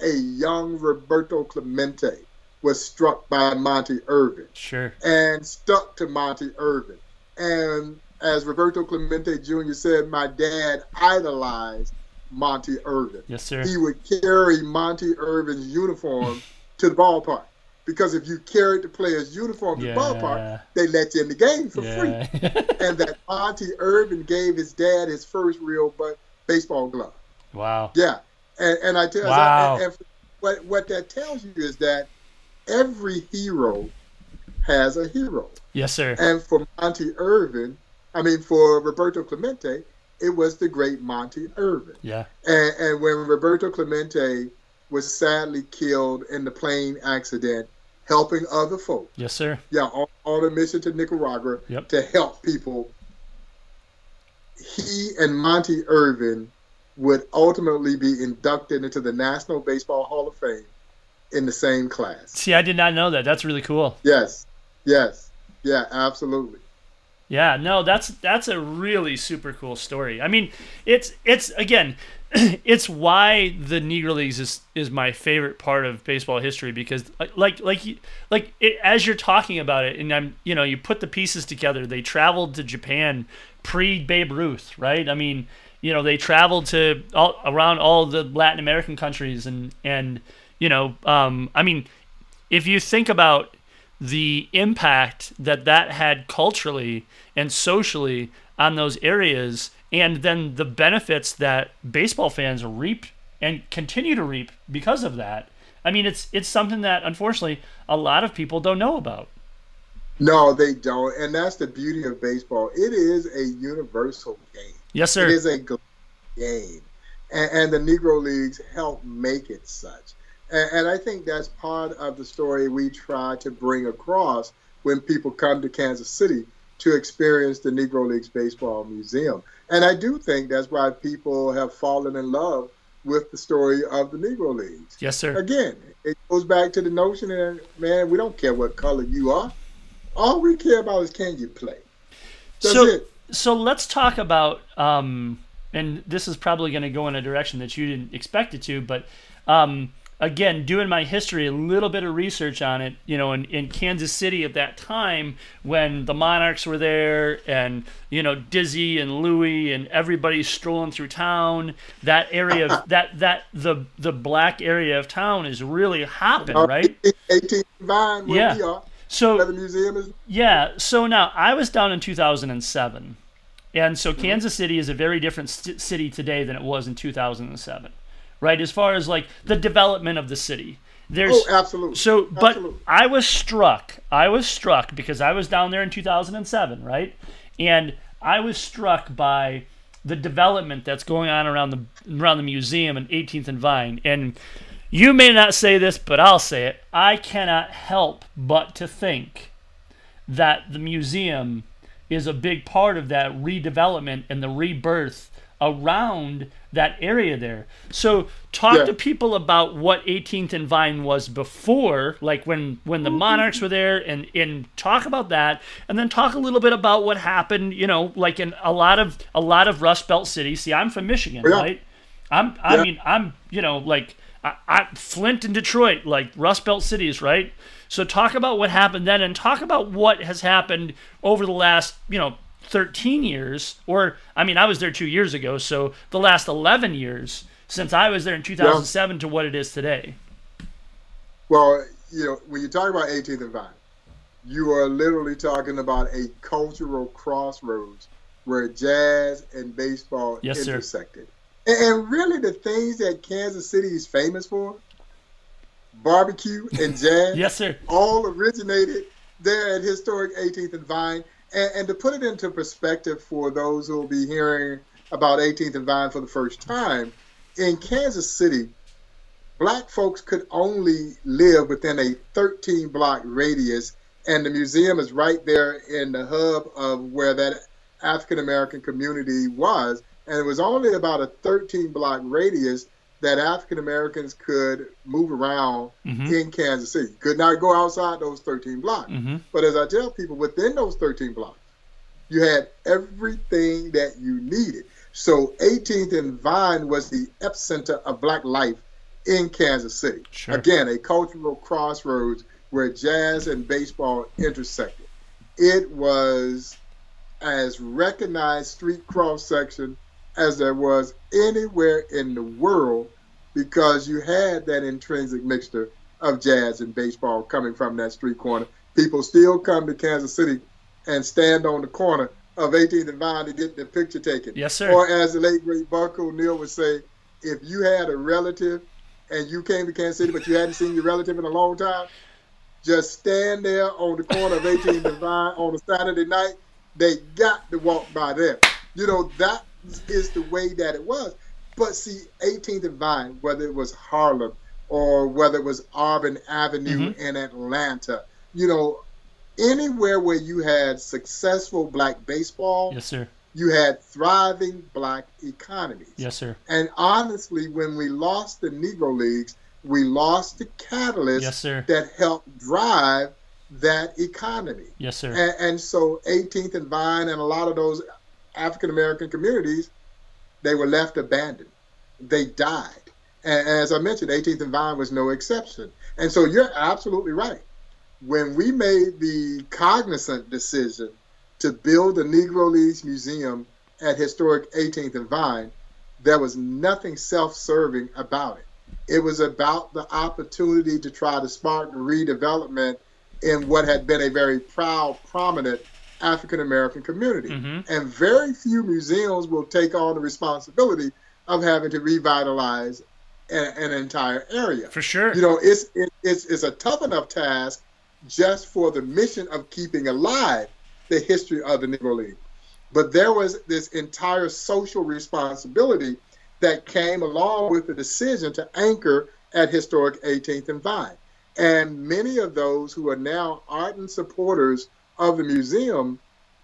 a young Roberto Clemente was struck by Monty Irvin. Sure. And stuck to Monty Irvin. And as Roberto Clemente Jr. said, my dad idolized Monty Irvin. Yes, sir. He would carry Monty Irvin's uniform to the ballpark. Because if you carried the player's uniform to the ballpark, they let you in the game for free. And that Monty Irvin gave his dad his first real baseball glove. Wow. Yeah. And I tell you, and what that tells you is that every hero has a hero. Yes, sir. And for Monty Irvin, for Roberto Clemente, it was the great Monty Irvin. Yeah. And when Roberto Clemente was sadly killed in the plane accident, helping other folk. Yes, sir. Yeah, on a mission to Nicaragua to help people. He and Monty Irvin would ultimately be inducted into the National Baseball Hall of Fame in the same class. See, I did not know that. That's really cool. Yes. Yeah, absolutely. Yeah, no, that's a really super cool story. I mean, it's again, it's why the Negro Leagues is my favorite part of baseball history, because like as you're talking about it, and you put the pieces together. They traveled to Japan pre-Babe Ruth, right? I mean, they traveled to around all the Latin American countries, and if you think about the impact that had culturally and socially on those areas, and then the benefits that baseball fans reap and continue to reap because of that. I mean, it's something that, unfortunately, a lot of people don't know about. No, they don't. And that's the beauty of baseball. It is a universal game. Yes, sir. It is a global game. And the Negro Leagues help make it such. And I think that's part of the story we try to bring across when people come to Kansas City to experience the Negro Leagues Baseball Museum. And I do think that's why people have fallen in love with the story of the Negro Leagues. Yes, sir. Again, it goes back to the notion that, man, we don't care what color you are. All we care about is can you play. So let's talk about, and this is probably going to go in a direction that you didn't expect it to, but again, doing my history, a little bit of research on it, in Kansas City at that time when the Monarchs were there and, Dizzy and Louie and everybody strolling through town, that area, the black area of town is really hopping, right? 18th and Vine, where we are. So, where the museum is. Yeah. So now I was down in 2007. And so Kansas City is a very different city today than it was in 2007. Right, as far as like the development of the city, absolutely. So, but absolutely. I was struck because I was down there in 2007, right? And I was struck by the development that's going on around the museum and 18th and Vine. And you may not say this, but I'll say it. I cannot help but to think that the museum is a big part of that redevelopment and the rebirth around that area there. So talk to people about what 18th and Vine was before, like when the Monarchs were there, and talk about that, and then talk a little bit about what happened, like in a lot of Rust Belt cities. See, I'm from Michigan, right? I'm Flint and Detroit, like Rust Belt cities, right? So talk about what happened then, and talk about what has happened over the last, 13 years, or I was there 2 years ago, so the last 11 years since I was there in 2007 to what it is today. Well, when you talk about 18th and Vine, you are literally talking about a cultural crossroads where jazz and baseball intersected. And really the things that Kansas City is famous for, barbecue and jazz, all originated there at Historic 18th and Vine. And to put it into perspective for those who will be hearing about 18th and Vine for the first time, in Kansas City, black folks could only live within a 13-block radius, and the museum is right there in the hub of where that African-American community was. And it was only about a 13-block radius that African-Americans could move around in Kansas City. Could not go outside those 13 blocks. But as I tell people, within those 13 blocks, you had everything that you needed. So 18th and Vine was the epicenter of black life in Kansas City. Again, a cultural crossroads where jazz and baseball intersected. It was as recognized street cross-section as there was anywhere in the world, because you had that intrinsic mixture of jazz and baseball coming from that street corner. People still come to Kansas City and stand on the corner of 18th and Vine to get their picture taken. Or as the late great Buck O'Neill would say, if you had a relative and you came to Kansas City but you hadn't seen your relative in a long time, just stand there on the corner of 18th and Vine on a Saturday night. They got to walk by there. You know, that is the way that it was. But see, 18th and Vine, whether it was Harlem or whether it was Auburn Avenue in Atlanta, you know, anywhere where you had successful black baseball, you had thriving black economies. And honestly, when we lost the Negro Leagues, we lost the catalyst that helped drive that economy. And so 18th and Vine and a lot of those African-American communities, they were left abandoned. They died. And as I mentioned, 18th and Vine was no exception. And so you're absolutely right. When we made the cognizant decision to build the Negro Leagues Museum at Historic 18th and Vine, there was nothing self-serving about it. It was about the opportunity to try to spark redevelopment in what had been a very proud, prominent African-American community. And very few museums will take on the responsibility of having to revitalize an entire area. You know, it's a tough enough task just for the mission of keeping alive the history of the Negro League. But there was this entire social responsibility that came along with the decision to anchor at Historic 18th and Vine. And many of those who are now ardent supporters of the museum,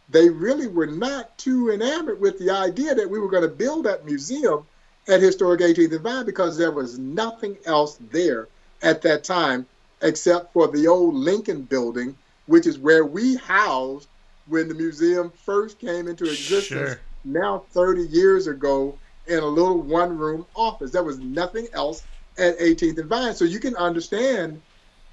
they really were not too enamored with the idea that we were going to build that museum at Historic 18th and Vine, because there was nothing else there at that time except for the old Lincoln building, which is where we housed when the museum first came into existence, now 30 years ago, in a little one-room office. There was nothing else at 18th and Vine. So you can understand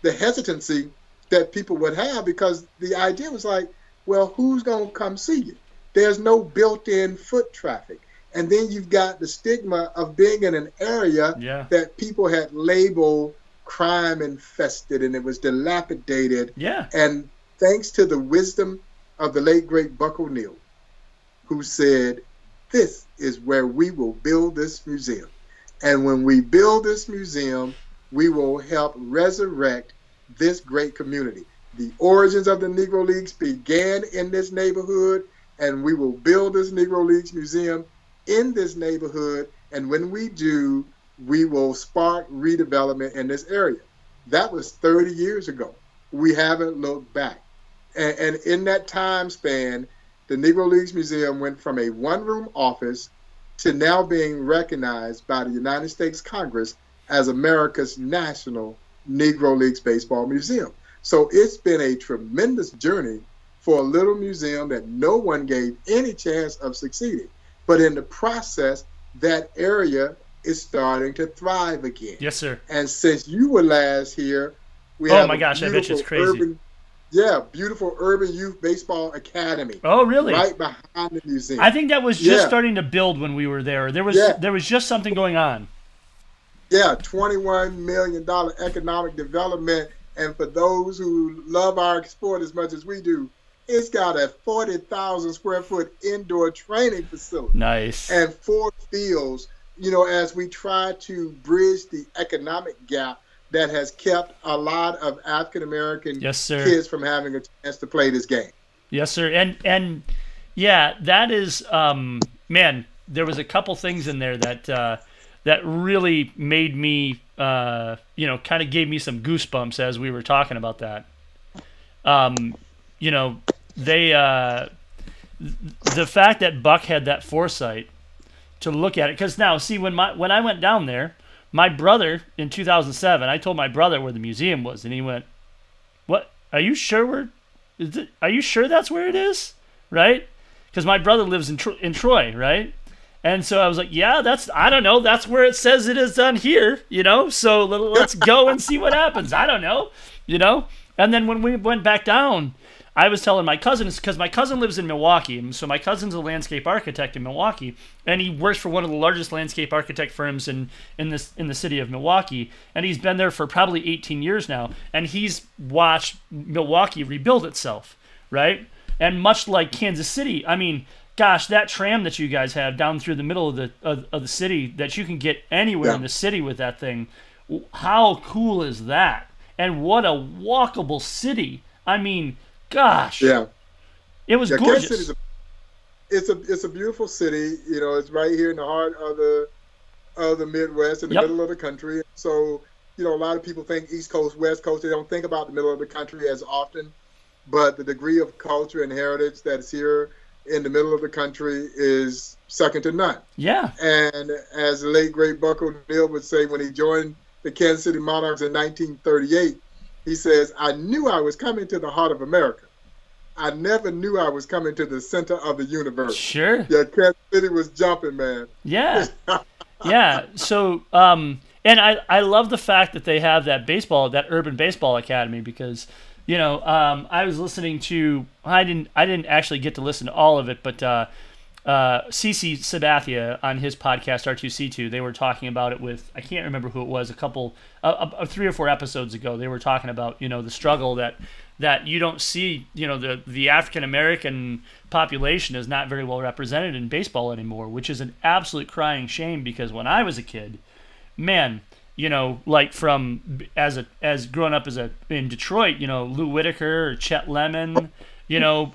the hesitancy that people would have, because the idea was like, well, who's going to come see you? There's no built-in foot traffic. And then you've got the stigma of being in an area that people had labeled crime infested, and it was dilapidated. And thanks to the wisdom of the late, great Buck O'Neill, who said, this is where we will build this museum. And when we build this museum, we will help resurrect this great community. The origins of the Negro Leagues began in this neighborhood, and we will build this Negro Leagues Museum in this neighborhood. And when we do, we will spark redevelopment in this area. That was 30 years ago. We haven't looked back. And in that time span, the Negro Leagues Museum went from a one-room office to now being recognized by the United States Congress as America's National Negro Leagues Baseball Museum. So it's been a tremendous journey for a little museum that no one gave any chance of succeeding. But in the process, that area is starting to thrive again. And since you were last here, we have I bet you it's crazy. Beautiful Urban Youth Baseball Academy. Right behind the museum. I think that was just starting to build when we were there. There was just something going on. $21 million economic development And for those who love our sport as much as we do, it's got a 40,000 square foot indoor training facility. Nice. And 4 fields, you know, as we try to bridge the economic gap that has kept a lot of African-American kids from having a chance to play this game. Yes, sir. And yeah, that is, man, there was a couple things in there that that really made me, you know, kind of gave me some goosebumps as we were talking about that. You know, they the fact that Buck had that foresight to look at it, because now, see, when I went down there, my brother in 2007, I told my brother where the museum was, and he went, "What? Are you sure are you sure that's where it is?" Right? Because my brother lives in Troy, right? And so I was like, "Yeah, that's, I don't know, that's where it says it is down here, you know. So let's go and see what happens. I don't know, you know." And then when we went back down, I was telling my cousin, because my cousin lives in Milwaukee, and so my cousin's a landscape architect in Milwaukee, and he works for one of the largest landscape architect firms in the city of Milwaukee, and he's been there for probably 18 years now, and he's watched Milwaukee rebuild itself, right? And much like Kansas City, I mean, gosh, that tram that you guys have down through the middle of the city that you can get anywhere in the city with that thing, how cool is that? And what a walkable city. I mean, gosh, it was gorgeous. Kansas City's it's a beautiful city. You know, it's right here in the heart of the Midwest, in the middle of the country. So, you know, a lot of people think East Coast, West Coast. They don't think about the middle of the country as often. But the degree of culture and heritage that's here in the middle of the country is second to none. Yeah. And as the late great Buck O'Neill would say when he joined the Kansas City Monarchs in 1938. He says, "I knew I was coming to the heart of America. I never knew I was coming to the center of the universe." Sure. Yeah, Kansas City was jumping, man. Yeah. Yeah. So, and I love the fact that they have that baseball, that Urban Baseball Academy, because, you know, I was listening to, I didn't actually get to listen to all of it, but CeCe Sabathia on his podcast R2C2, they were talking about it with, I can't remember who it was, a couple 3 or 4 episodes ago. They were talking about, you know, the struggle that you don't see, you know, the African American population is not very well represented in baseball anymore, which is an absolute crying shame, because when I was a kid, man, you know, like from as growing up as in Detroit, you know, Lou Whitaker or Chet Lemon, you know,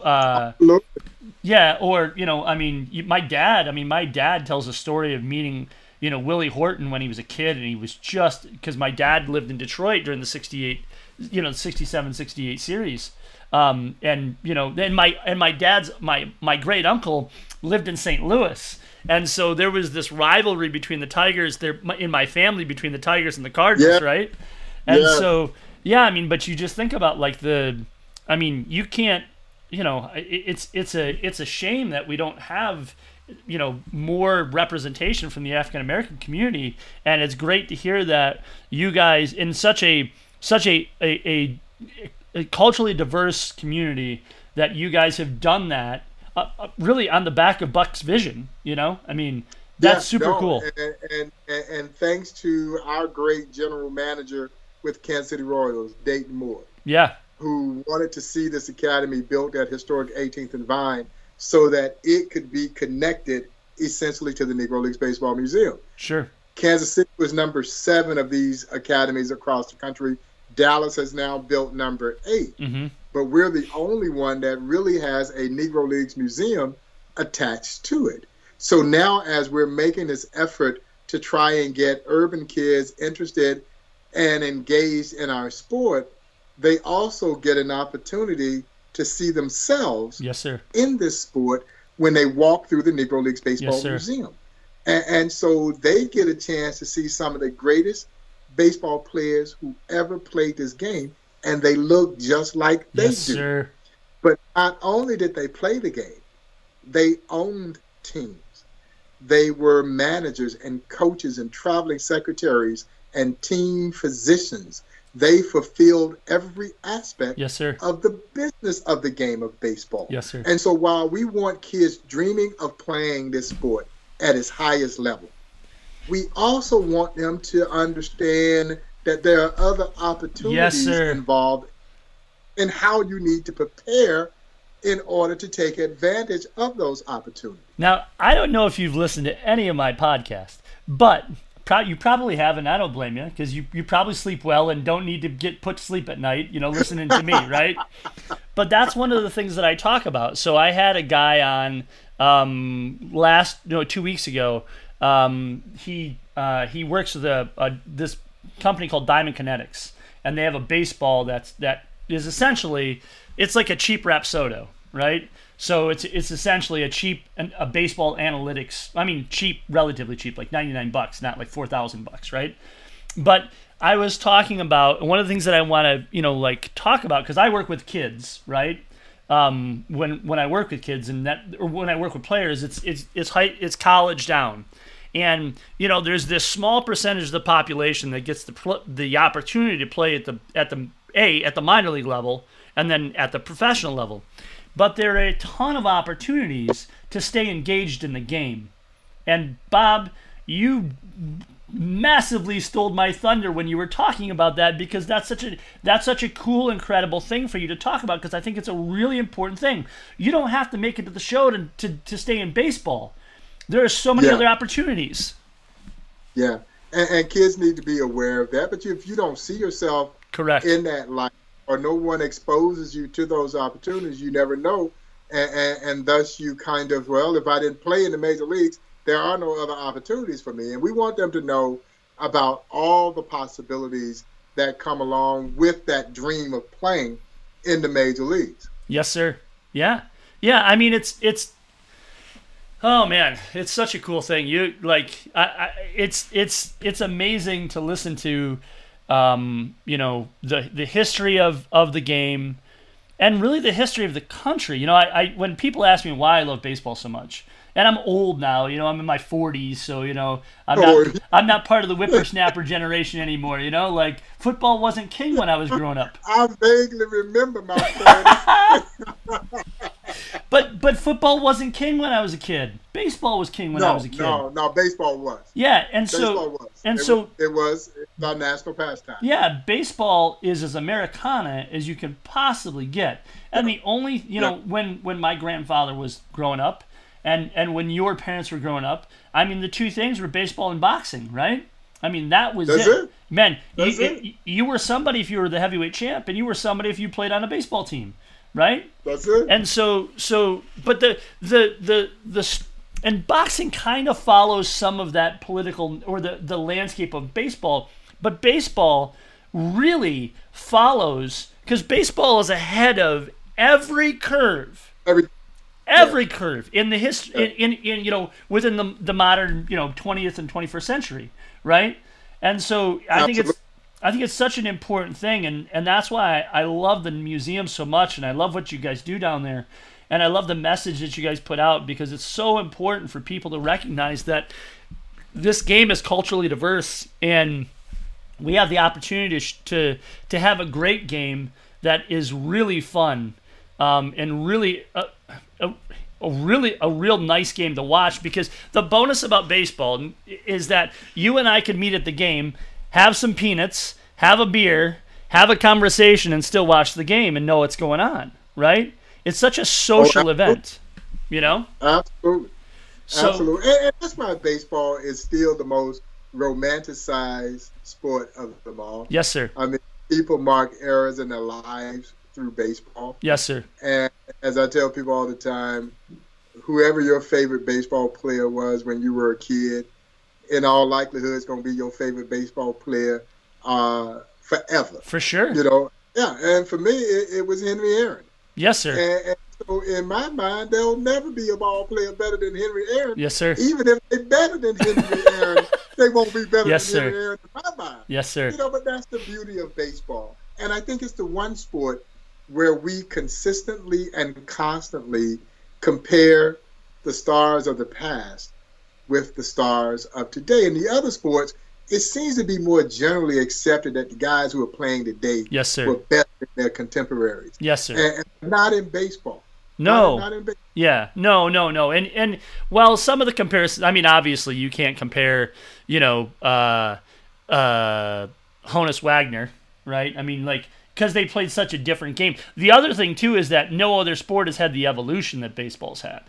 yeah, or, you know, I mean, my dad tells a story of meeting, you know, Willie Horton when he was a kid, and he was just, because my dad lived in Detroit during the 67-68 series, and, you know, then my dad's great uncle lived in St. Louis, and so there was this rivalry between the Tigers there in my family, between the Tigers and the Cardinals, right? And so, yeah, I mean, but you just think about, like, you can't. You know, it's a shame that we don't have, you know, more representation from the African American community, and it's great to hear that you guys in such a culturally diverse community that you guys have done that really on the back of Buck's vision. You know, I mean, that's super cool. And thanks to our great general manager with Kansas City Royals, Dayton Moore. Yeah. Who wanted to see this academy built at Historic 18th and Vine so that it could be connected essentially to the Negro League Baseball Museum. Sure. Kansas City was number 7 of these academies across the country. Dallas has now built number 8. Mm-hmm. But we're the only one that really has a Negro Leagues Museum attached to it. So now, as we're making this effort to try and get urban kids interested and engaged in our sport, they also get an opportunity to see themselves in this sport when they walk through the Negro Leagues Baseball Museum. And so they get a chance to see some of the greatest baseball players who ever played this game, and they look just like they do. Sir. But not only did they play the game, they owned teams. They were managers and coaches and traveling secretaries and team physicians. They fulfilled every aspect of the business of the game of baseball. Yes, sir. And so while we want kids dreaming of playing this sport at its highest level, we also want them to understand that there are other opportunities involved in how you need to prepare in order to take advantage of those opportunities. Now, I don't know if you've listened to any of my podcasts, but you probably haven't. I don't blame you, because you probably sleep well and don't need to get put to sleep at night, listening to me, right? But that's one of the things that I talk about. So I had a guy on 2 weeks ago. He works with this company called Diamond Kinetics, and they have a baseball that is essentially, it's like a cheap Rapsodo, right? So it's essentially a baseball analytics. I mean, relatively cheap, like $99, not like $4,000, right? But I was talking about one of the things that I want to talk about, because I work with kids, right? When I work with kids or when I work with players, it's college down. And, there's this small percentage of the population that gets the opportunity to play at the minor league level and then at the professional level. But there are a ton of opportunities to stay engaged in the game. And, Bob, you massively stole my thunder when you were talking about that, because that's such a cool, incredible thing for you to talk about, because I think it's a really important thing. You don't have to make it to the show to stay in baseball. There are so many other opportunities. Yeah, and kids need to be aware of that. But if you don't see yourself in that light, or no one exposes you to those opportunities, you never know. And thus you kind of, if I didn't play in the major leagues, there are no other opportunities for me. And we want them to know about all the possibilities that come along with that dream of playing in the major leagues. Yes, sir. Yeah. Yeah, I mean, it's oh man, it's such a cool thing. It's amazing to listen to, the history of the game, and really the history of the country. When people ask me why I love baseball so much, and I'm old now, I'm in my 40s, so I'm not part of the whippersnapper generation anymore. Football wasn't king when I was growing up. I vaguely remember my 40s. But football wasn't king when I was a kid. Baseball was king when I was a kid. No, baseball was. Yeah, and baseball was. And it was our national pastime. Yeah, baseball is as Americana as you can possibly get. And the only, when my grandfather was growing up, and when your parents were growing up, I mean, the two things were baseball and boxing, right? I mean, that was it. Man, you were somebody if you were the heavyweight champ, and you were somebody if you played on a baseball team. Right? That's it. And but boxing kind of follows some of that political or the landscape of baseball, but baseball really follows, because baseball is ahead of every curve. Every curve in the history within the modern, 20th and 21st century, right? And so I think it's such an important thing, and that's why I love the museum so much, and I love what you guys do down there, and I love the message that you guys put out, because it's so important for people to recognize that this game is culturally diverse, and we have the opportunity to have a great game that is really fun, and really a real nice game to watch, because the bonus about baseball is that you and I could meet at the game, have some peanuts, have a beer, have a conversation, and still watch the game and know what's going on, right? It's such a social event, Absolutely. Absolutely. And that's why baseball is still the most romanticized sport of them all. Yes, sir. I mean, people mark eras in their lives through baseball. Yes, sir. And as I tell people all the time, whoever your favorite baseball player was when you were a kid, in all likelihood, it's going to be your favorite baseball player forever. For sure. Yeah, and for me, it was Henry Aaron. Yes, sir. And so in my mind, there'll never be a ball player better than Henry Aaron. Yes, sir. Even if they're better than Henry Aaron, they won't be better than Henry Aaron in my mind. Yes, sir. But that's the beauty of baseball. And I think it's the one sport where we consistently and constantly compare the stars of the past with the stars of today. In the other sports, it seems to be more generally accepted that the guys who are playing today were better than their contemporaries. Yes, sir. And not in baseball. No. Not in baseball. Yeah. No. And well, some of the comparisons, I mean, obviously you can't compare, Honus Wagner, right? I mean, like, because they played such a different game. The other thing, too, is that no other sport has had the evolution that baseball's had,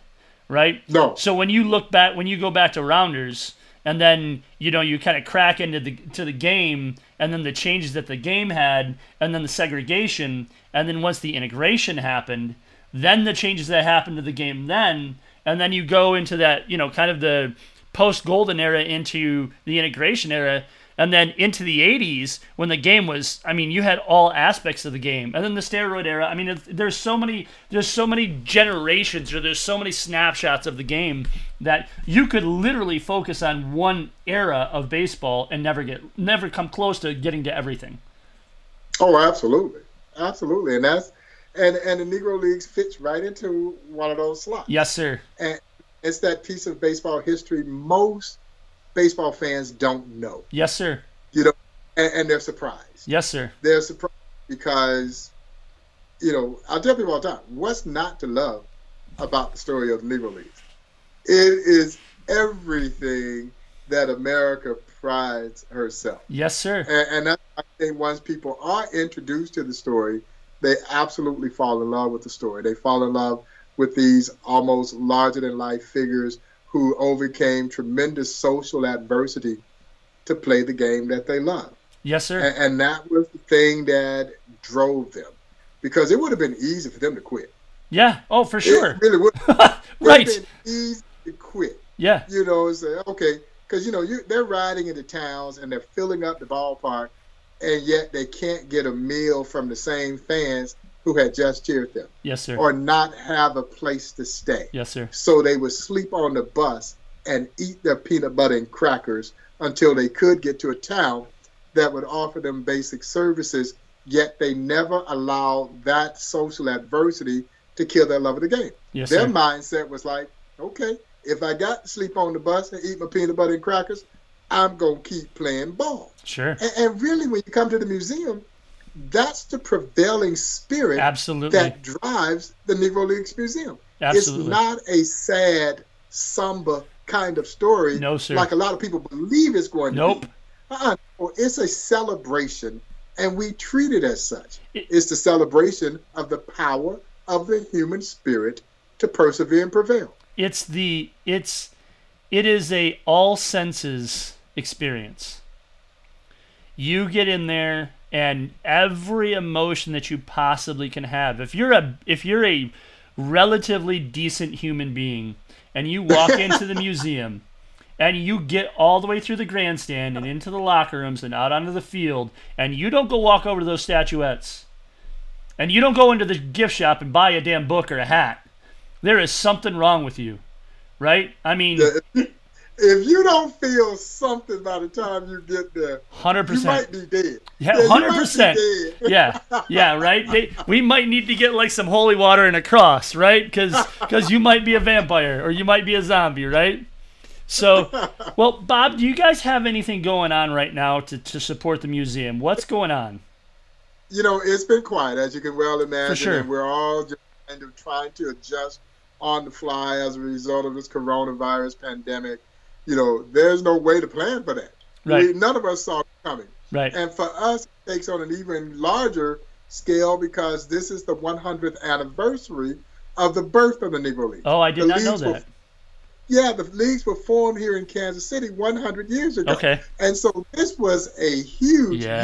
right? No. So when you look back, when you go back to rounders, and then, you know, you kind of crack into the game, and then the changes that the game had, and then the segregation, and then once the integration happened, then the changes that happened to the game then, and then you go into that, you know, kind of the post-Golden era into the integration era, and then into the 80s when the game was, I mean, you had all aspects of the game. And then the steroid era, I mean, there's so many generations, or there's so many snapshots of the game that you could literally focus on one era of baseball and never come close to getting to everything. Oh, absolutely. Absolutely. And that's the Negro Leagues fits right into one of those slots. Yes, sir. And it's that piece of baseball history most baseball fans don't know. Yes, sir. You know, and they're surprised. Yes, sir. They're surprised because, you know, I tell people all the time, what's not to love about the story of the Negro Leagues? It is everything that America prides herself. Yes, sir. And that's why I think once people are introduced to the story, they absolutely fall in love with the story. They fall in love with these almost larger-than-life figures who overcame tremendous social adversity to play the game that they love. Yes, sir. And that was the thing that drove them, because it would have been easy for them to quit. Yeah. Oh, for sure. It really would. Right. It's easy to quit. Yeah. You know, it's like, okay, because, you know, they're riding into towns and they're filling up the ballpark, and yet they can't get a meal from the same fans who had just cheered them. Yes, sir. Or not have a place to stay. Yes, sir. So they would sleep on the bus and eat their peanut butter and crackers until they could get to a town that would offer them basic services, yet they never allowed that social adversity to kill their love of the game. Yes, their mindset was like, okay, if I got to sleep on the bus and eat my peanut butter and crackers, I'm going to keep playing ball. Sure. And really, when you come to the museum, that's the prevailing spirit Absolutely. That drives the Negro Leagues Museum. Absolutely. It's not a sad, somber kind of story like a lot of people believe it's going to be. It's a celebration, and we treat it as such. It's the celebration of the power of the human spirit to persevere and prevail. It is a all senses experience. You get in there, and every emotion that you possibly can have. If you're a relatively decent human being and you walk into the museum and you get all the way through the grandstand and into the locker rooms and out onto the field, and you don't go walk over to those statuettes, and you don't go into the gift shop and buy a damn book or a hat, there is something wrong with you, right? I mean... If you don't feel something by the time you get there, 100%. You might be dead. Yeah, 100%. Yeah, right? We might need to get like some holy water and a cross, right? Because you might be a vampire or you might be a zombie, right? So, well, Bob, do you guys have anything going on right now to support the museum? What's going on? You know, it's been quiet, as you can well imagine. For sure. And we're all just kind of trying to adjust on the fly as a result of this coronavirus pandemic. You know, there's no way to plan for that. Right. None of us saw it coming. Right. And for us, it takes on an even larger scale because this is the 100th anniversary of the birth of the Negro League. Oh, I did not know that. The leagues were formed here in Kansas City 100 years ago. Okay. And so this was a huge year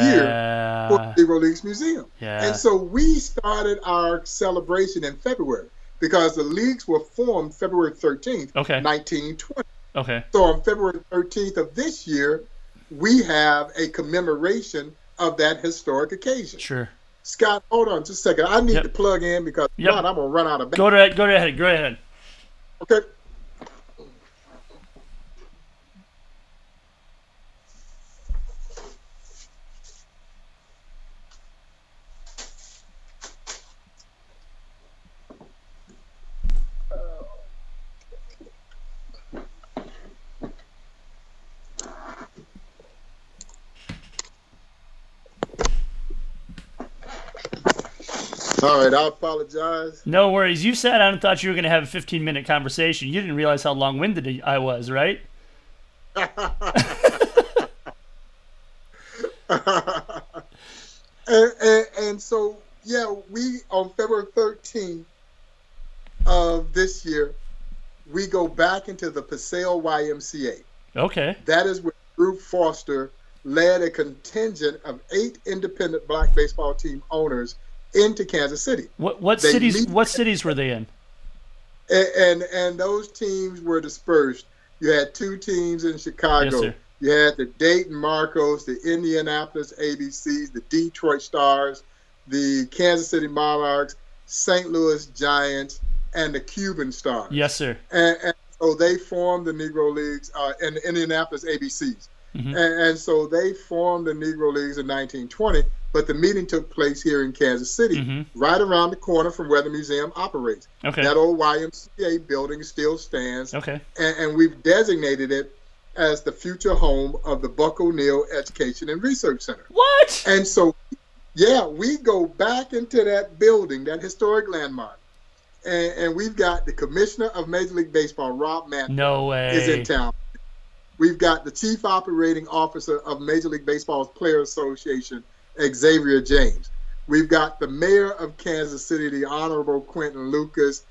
for the Negro Leagues Museum. Yeah. And so we started our celebration in February because the leagues were formed February 13th, 1920. Okay. So on February 13th of this year, we have a commemoration of that historic occasion. Sure. Scott, hold on just a second. I need to plug in because God, I'm gonna run out of battery. Go ahead. Okay. All right, I apologize. No worries. You sat down and thought you were going to have a 15-minute conversation. You didn't realize how long-winded I was, right? And so, yeah, we, on February 13th of this year, we go back into the Paseo YMCA. Okay. That is where Rube Foster led a contingent of 8 independent black baseball team owners into Kansas City. What cities were they in? And those teams were dispersed. You had 2 teams in Chicago. Yes, you had the Dayton Marcos, the Indianapolis ABCs, the Detroit Stars, the Kansas City Monarchs, St. Louis Giants, and the Cuban Stars. Yes, sir. And so they formed the Negro Leagues and the Indianapolis ABCs. Mm-hmm. And so they formed the Negro Leagues in 1920, but the meeting took place here in Kansas City, mm-hmm. right around the corner from where the museum operates. Okay. That old YMCA building still stands, okay. and we've designated it as the future home of the Buck O'Neill Education and Research Center. What? And so, yeah, we go back into that building, that historic landmark, and we've got the Commissioner of Major League Baseball, Rob Manfred, is in town. We've got the Chief Operating Officer of Major League Baseball's Player Association, Xavier James. We've got the Mayor of Kansas City, the Honorable Quentin Lucas,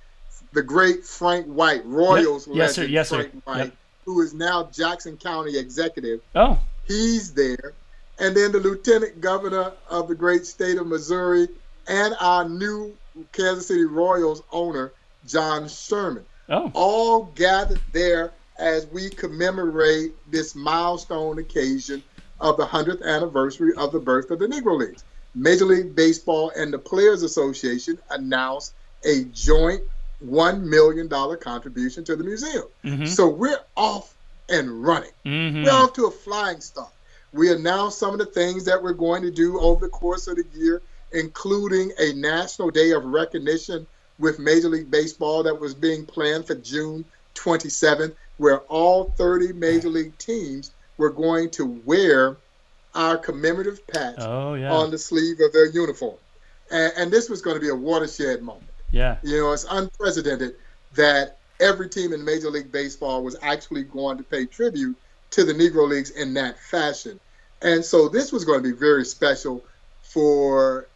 the great Frank White, Royals yep. legend yes, Frank White, yep. who is now Jackson County Executive. Oh. He's there. And then the Lieutenant Governor of the great state of Missouri and our new Kansas City Royals owner, John Sherman. Oh. All gathered there as we commemorate this milestone occasion of the 100th anniversary of the birth of the Negro Leagues. Major League Baseball and the Players Association announced a joint $1 million contribution to the museum. Mm-hmm. So we're off and running. Mm-hmm. We're off to a flying start. We announced some of the things that we're going to do over the course of the year, including a National Day of Recognition with Major League Baseball that was being planned for June 27th. Where all 30 major league teams were going to wear our commemorative patch on the sleeve of their uniform. And this was going to be a watershed moment. Yeah. You know, it's unprecedented that every team in Major League Baseball was actually going to pay tribute to the Negro Leagues in that fashion. And so this was going to be very special for,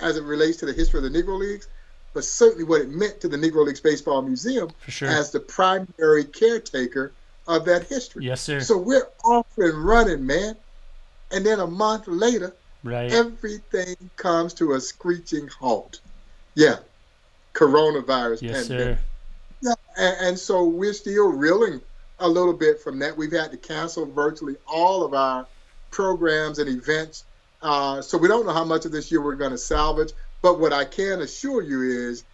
as it relates to the history of the Negro Leagues, but certainly what it meant to the Negro Leagues Baseball Museum sure. as the primary caretaker of that history. Yes, sir. So we're off and running, man. And then a month later, everything comes to a screeching halt. Yeah, coronavirus yes, pandemic. Sir. Yeah, and so we're still reeling a little bit from that. We've had to cancel virtually all of our programs and events. So we don't know how much of this year we're going to salvage. But what I can assure you is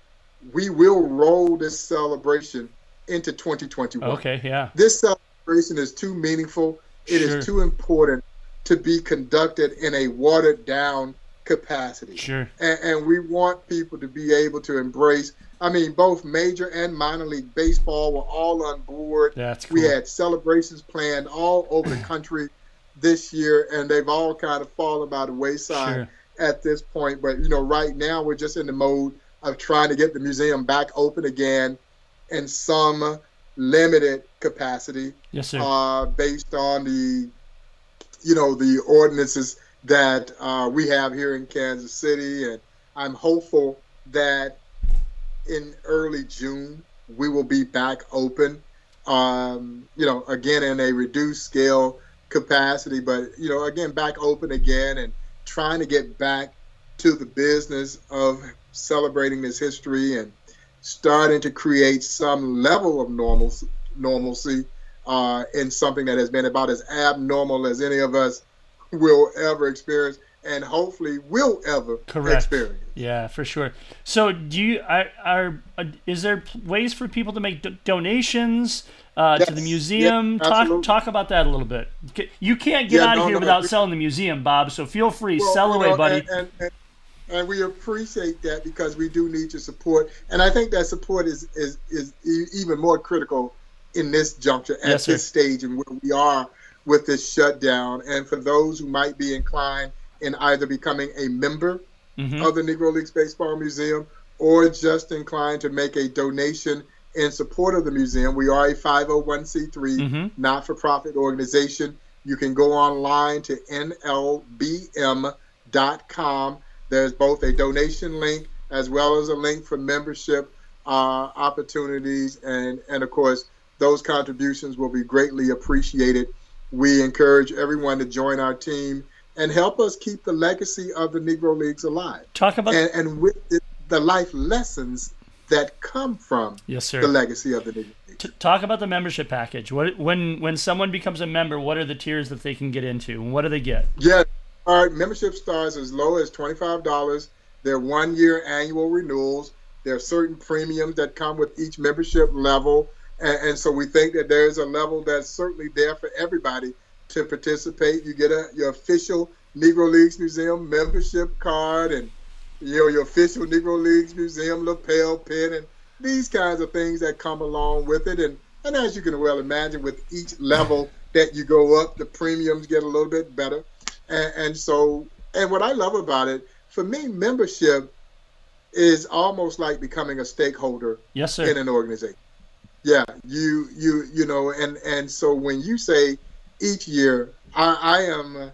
we will roll this celebration into 2021. Okay, yeah. This celebration is too meaningful. It sure. is too important to be conducted in a watered-down capacity. Sure. And we want people to be able to embrace, I mean, both major and minor league baseball were all on board. That's cool. We had celebrations planned all over the country this year, and they've all kind of fallen by the wayside. Sure. at this point, but you know, right now we're just in the mode of trying to get the museum back open again in some limited capacity. Yes, sir. Based on the, you know, the ordinances that we have here in Kansas City, and I'm hopeful that in early June we will be back open. You know, again in a reduced scale capacity, but you know, again back open again and trying to get back to the business of celebrating this history and starting to create some level of normalcy in something that has been about as abnormal as any of us will ever experience and hopefully will ever Correct. Experience. Yeah, for sure. So do you, is there ways for people to make donations to the museum? Yeah, talk about that a little bit. You can't get out of here without selling the museum, Bob, so feel free. Sell away, buddy. And we appreciate that because we do need your support. And I think that support is even more critical in this juncture at yes, this sir. Stage and where we are with this shutdown. And for those who might be inclined in either becoming a member mm-hmm. of the Negro Leagues Baseball Museum or just inclined to make a donation in support of the museum, we are a 501c3 mm-hmm. not-for-profit organization. You can go online to nlbm.org patreon.com. There's both a donation link as well as a link for membership opportunities. And of course, those contributions will be greatly appreciated. We encourage everyone to join our team and help us keep the legacy of the Negro Leagues alive. Talk about and with the life lessons that come from the legacy of the Negro Leagues. Talk about the membership package. What when someone becomes a member, what are the tiers that they can get into? What do they get? Yeah, our membership starts as low as $25. They're one-year annual renewals. There are certain premiums that come with each membership level. And so we think that there's a level that's certainly there for everybody to participate. You get your official Negro Leagues Museum membership card and your official Negro Leagues Museum lapel pin and these kinds of things that come along with it. And as you can well imagine, with each level that you go up, the premiums get a little bit better. And what I love about it, for me, membership is almost like becoming a stakeholder in an organization. Yeah, you know, and so when you say each year, I am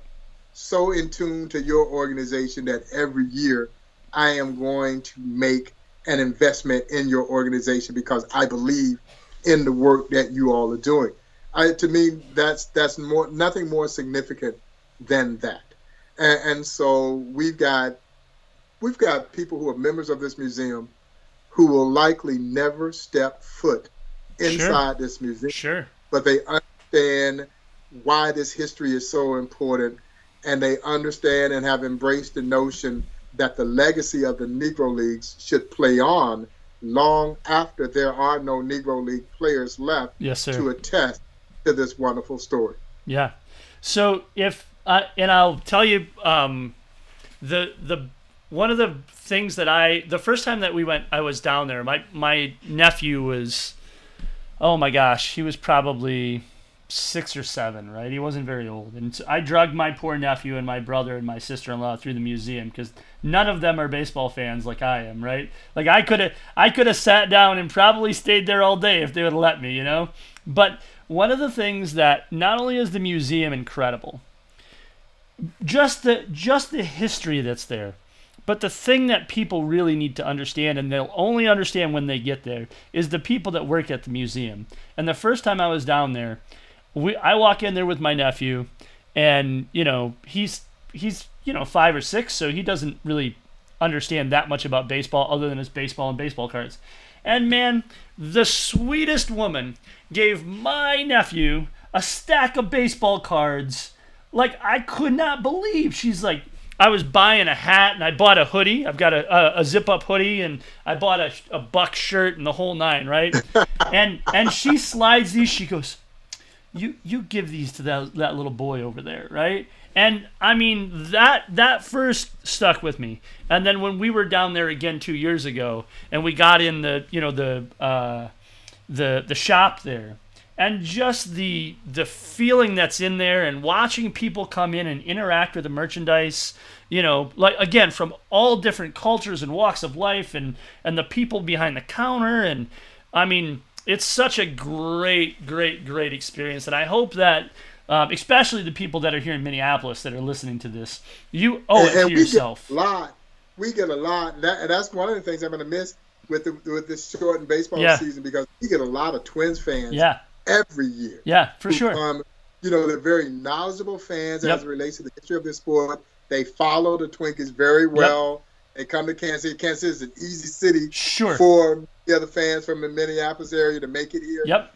so in tune to your organization that every year I am going to make an investment in your organization because I believe in the work that you all are doing. To me, that's more nothing more significant than that. And so we've got people who are members of this museum who will likely never step foot inside this museum, but they understand why this history is so important, and they understand and have embraced the notion that the legacy of the Negro Leagues should play on long after there are no Negro League players left to attest to this wonderful story. Yeah. So and I'll tell you, the one of the things that the first time that we went, I was down there. My nephew was, oh my gosh, he was probably 6 or 7, right? He wasn't very old. And so I drugged my poor nephew and my brother and my sister-in-law through the museum because none of them are baseball fans like I am, right? Like I could have sat down and probably stayed there all day if they would have let me, you know? But one of the things that not only is the museum incredible, just the history that's there, but the thing that people really need to understand, and they'll only understand when they get there, is the people that work at the museum. And the first time I was down there, I walk in there with my nephew, and you know he's 5 or 6, so he doesn't really understand that much about baseball other than his baseball and baseball cards. And man, the sweetest woman gave my nephew a stack of baseball cards. Like I could not believe. She's like, I was buying a hat and I bought a hoodie. I've got a zip-up hoodie and I bought a Buck shirt and the whole nine, right? and she slides these. She goes, you give these to that little boy over there, right? And I mean that first stuck with me. And then when we were down there again 2 years ago and we got in the shop there. And just the feeling that's in there and watching people come in and interact with the merchandise, like again, from all different cultures and walks of life and the people behind the counter. And I mean, it's such a great, great, great experience. And I hope that especially the people that are here in Minneapolis that are listening to this, you owe it to yourself. We get a lot. That's one of the things I'm going to miss with this shortened baseball season, because we get a lot of Twins fans. Yeah. Every year. Yeah, for sure. They're very knowledgeable fans as it relates to the history of this sport. They follow the Twinkies very well. Yep. They come to Kansas City. Kansas City is an easy city for the other fans from the Minneapolis area to make it here. Yep.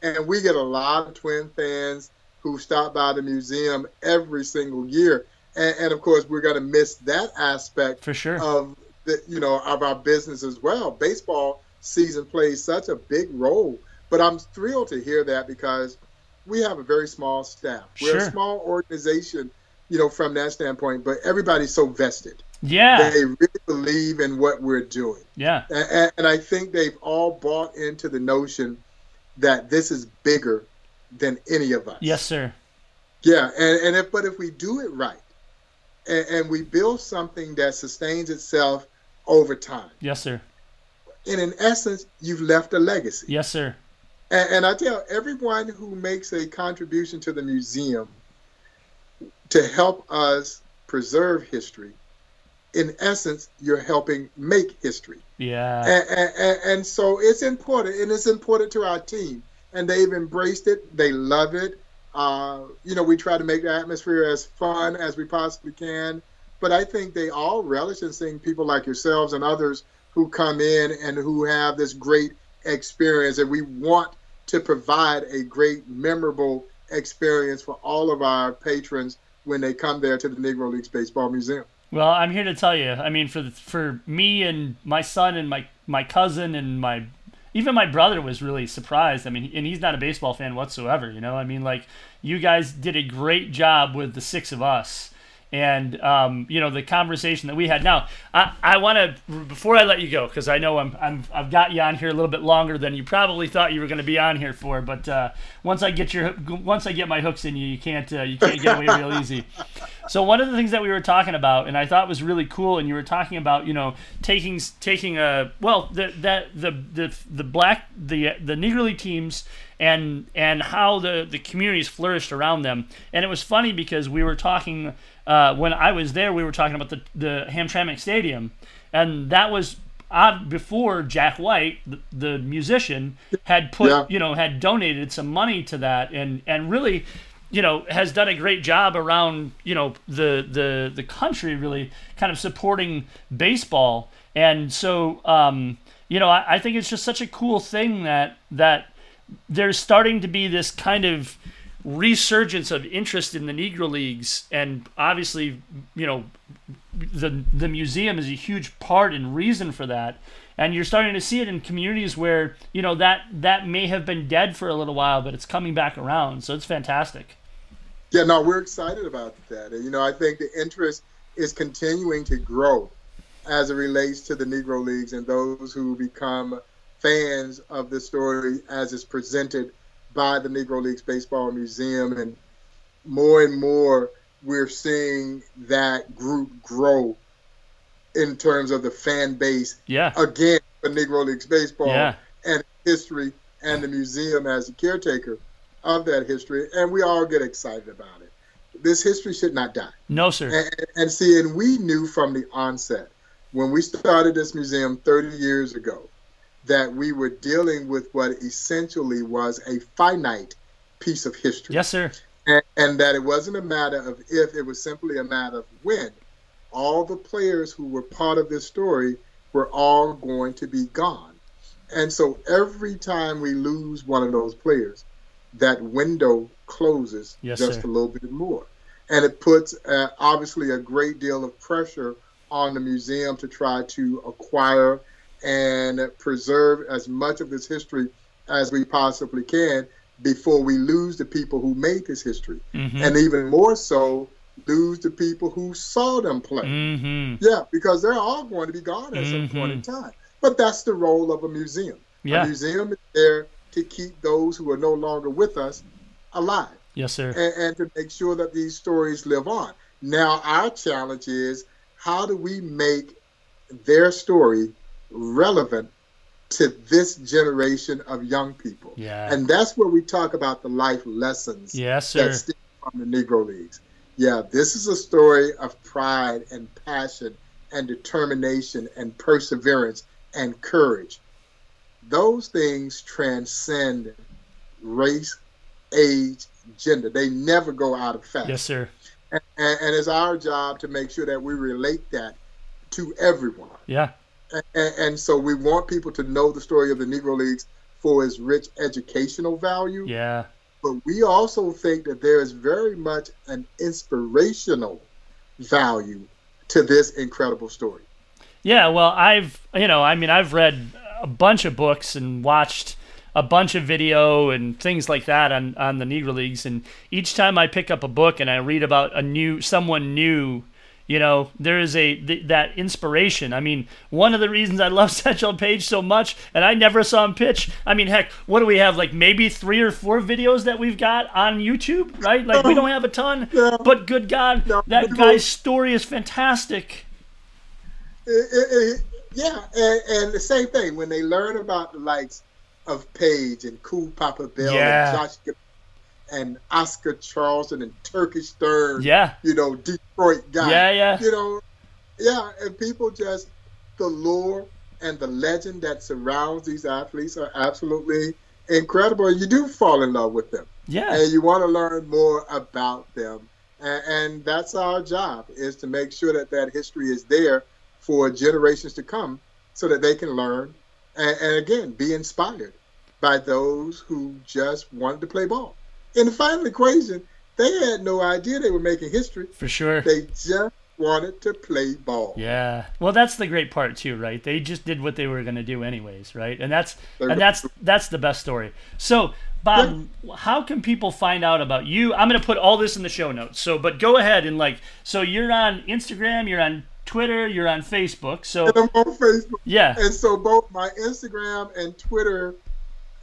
And we get a lot of Twin fans who stop by the museum every single year. And of course, we're going to miss that aspect for sure of of our business as well. Baseball season plays such a big role. But I'm thrilled to hear that because we have a very small staff. We're a small organization, from that standpoint, but everybody's so vested. Yeah. They really believe in what we're doing. Yeah. And I think they've all bought into the notion that this is bigger than any of us. Yes, sir. Yeah. But if we do it right and we build something that sustains itself over time. Yes, sir. And in essence, you've left a legacy. Yes, sir. And I tell everyone who makes a contribution to the museum to help us preserve history, in essence, you're helping make history. Yeah. And so it's important, and it's important to our team. And they've embraced it. They love it. You know, we try to make the atmosphere as fun as we possibly can. But I think they all relish in seeing people like yourselves and others who come in and who have this great experience. And we want to provide a great, memorable experience for all of our patrons when they come there to the Negro Leagues Baseball Museum. Well, I'm here to tell you. I mean, for me and my son and my cousin and my... Even my brother was really surprised. I mean, and he's not a baseball fan whatsoever, you know? I mean, like, you guys did a great job with the six of us. And, you know, the conversation that we had. Now, I want to, before I let you go, because I know I've got you on here a little bit longer than you probably thought you were going to be on here for. But once I get my hooks in you, you can't get away real easy. So one of the things that we were talking about, and I thought was really cool, and you were talking about, you know, taking the Negro League teams. And how the communities flourished around them. And it was funny because we were talking, when I was there, we were talking about the Hamtramck Stadium. And that was before Jack White, the musician, had donated some money to that and really, you know, has done a great job around, you know, the country really kind of supporting baseball. And so, you know, I think it's just such a cool thing that there's starting to be this kind of resurgence of interest in the Negro Leagues, and obviously, you know, the museum is a huge part and reason for that. And you're starting to see it in communities where, you know, that may have been dead for a little while, but it's coming back around. So it's fantastic. Yeah, no, we're excited about that. And, you know, I think the interest is continuing to grow as it relates to the Negro Leagues and those who become fans of the story as it's presented by the Negro Leagues Baseball Museum. And more, we're seeing that group grow in terms of the fan base. Yeah. Again, for Negro Leagues Baseball and history and the museum as the caretaker of that history. And we all get excited about it. This history should not die. No, sir. And we knew from the onset, when we started this museum 30 years ago, that we were dealing with what essentially was a finite piece of history. Yes, sir. And that it wasn't a matter of if, it was simply a matter of when. All the players who were part of this story were all going to be gone. And so every time we lose one of those players, that window closes a little bit more. And it puts, obviously, a great deal of pressure on the museum to try to acquire and preserve as much of this history as we possibly can before we lose the people who made this history. Mm-hmm. And even more so, lose the people who saw them play. Mm-hmm. Yeah, because they're all going to be gone at some point in time. But that's the role of a museum. Yeah. A museum is there to keep those who are no longer with us alive. Yes, sir. And to make sure that these stories live on. Now, our challenge is, how do we make their story relevant to this generation of young people? Yeah. And that's where we talk about the life lessons that stem from the Negro Leagues. Yeah, this is a story of pride and passion and determination and perseverance and courage. Those things transcend race, age, gender. They never go out of fashion. Yes, sir. And it's our job to make sure that we relate that to everyone. Yeah. And so we want people to know the story of the Negro Leagues for its rich educational value. Yeah. But we also think that there is very much an inspirational value to this incredible story. Yeah, well, I've read a bunch of books and watched a bunch of video and things like that on the Negro Leagues. And each time I pick up a book and I read about someone new, you know, there is that inspiration. I mean, one of the reasons I love Satchel Paige so much, and I never saw him pitch. I mean, heck, what do we have? Like maybe 3 or 4 videos that we've got on YouTube, right? Like we don't have a ton, but good God, that guy's story is fantastic. And the same thing. When they learn about the likes of Paige and Cool Papa Bell and Josh and Oscar Charleston and Turkish Thurn, yeah, you know, Detroit guy. Yeah, yeah. You know, yeah, and people just, the lore and the legend that surrounds these athletes are absolutely incredible. You do fall in love with them. Yeah. And you want to learn more about them. And that's our job, is to make sure that that history is there for generations to come so that they can learn and again, be inspired by those who just wanted to play ball. In the final equation, they had no idea they were making history. For sure. They just wanted to play ball. Yeah. Well, that's the great part too, right? They just did what they were going to do anyways, right? And that's the best story. So, Bob, how can people find out about you? I'm going to put all this in the show notes. So, but go ahead and so you're on Instagram, you're on Twitter, you're on Facebook. So and I'm on Facebook. Yeah. And so both my Instagram and Twitter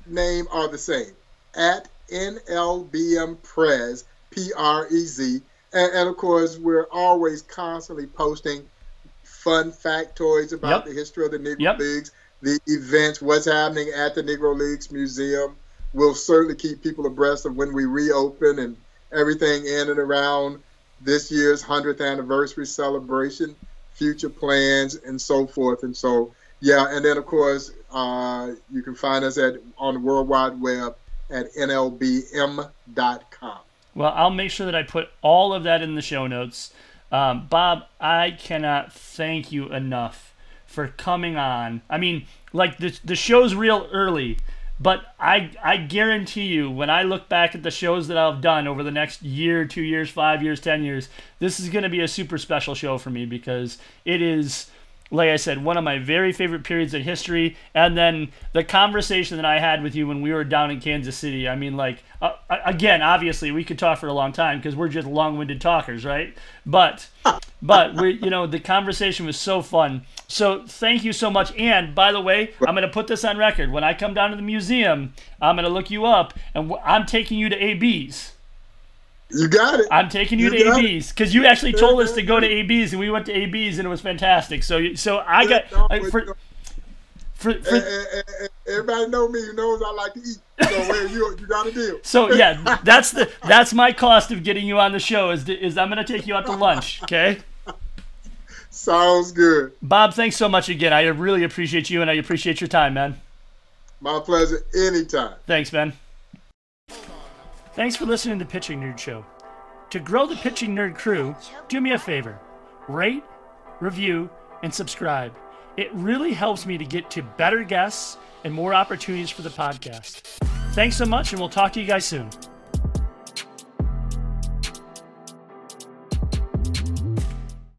name are the same, at NLBMPrez, P-R-E-Z. And of course, we're always constantly posting fun factoids about the history of the Negro Leagues, the events, what's happening at the Negro Leagues Museum. We'll certainly keep people abreast of when we reopen and everything in and around this year's 100th anniversary celebration, future plans, and so forth. And so, yeah, and then, of course, you can find us on the World Wide Web at nlbm.com. Well, I'll make sure that I put all of that in the show notes. Bob, I cannot thank you enough for coming on. I mean, the show's real early, but I guarantee you, when I look back at the shows that I've done over the next year, 2 years, 5 years, 10 years, this is going to be a super special show for me because it is, like I said, one of my very favorite periods in history. And then the conversation that I had with you when we were down in Kansas City, I mean, again, obviously, we could talk for a long time because we're just long-winded talkers, right? But the conversation was so fun. So thank you so much. And by the way, I'm going to put this on record. When I come down to the museum, I'm going to look you up, and I'm taking you to AB's. You got it. I'm taking you to AB's because you actually told us to go to AB's, and we went to AB's, and it was fantastic. So I got everybody know me, who knows I like to eat. So you got a deal. So yeah, that's my cost of getting you on the show is I'm gonna take you out to lunch. Okay. Sounds good. Bob, thanks so much again. I really appreciate you, and I appreciate your time, man. My pleasure. Anytime. Thanks, man. Thanks for listening to The Pitching Nerd Show. To grow the Pitching Nerd crew, do me a favor. Rate, review, and subscribe. It really helps me to get to better guests and more opportunities for the podcast. Thanks so much, and we'll talk to you guys soon.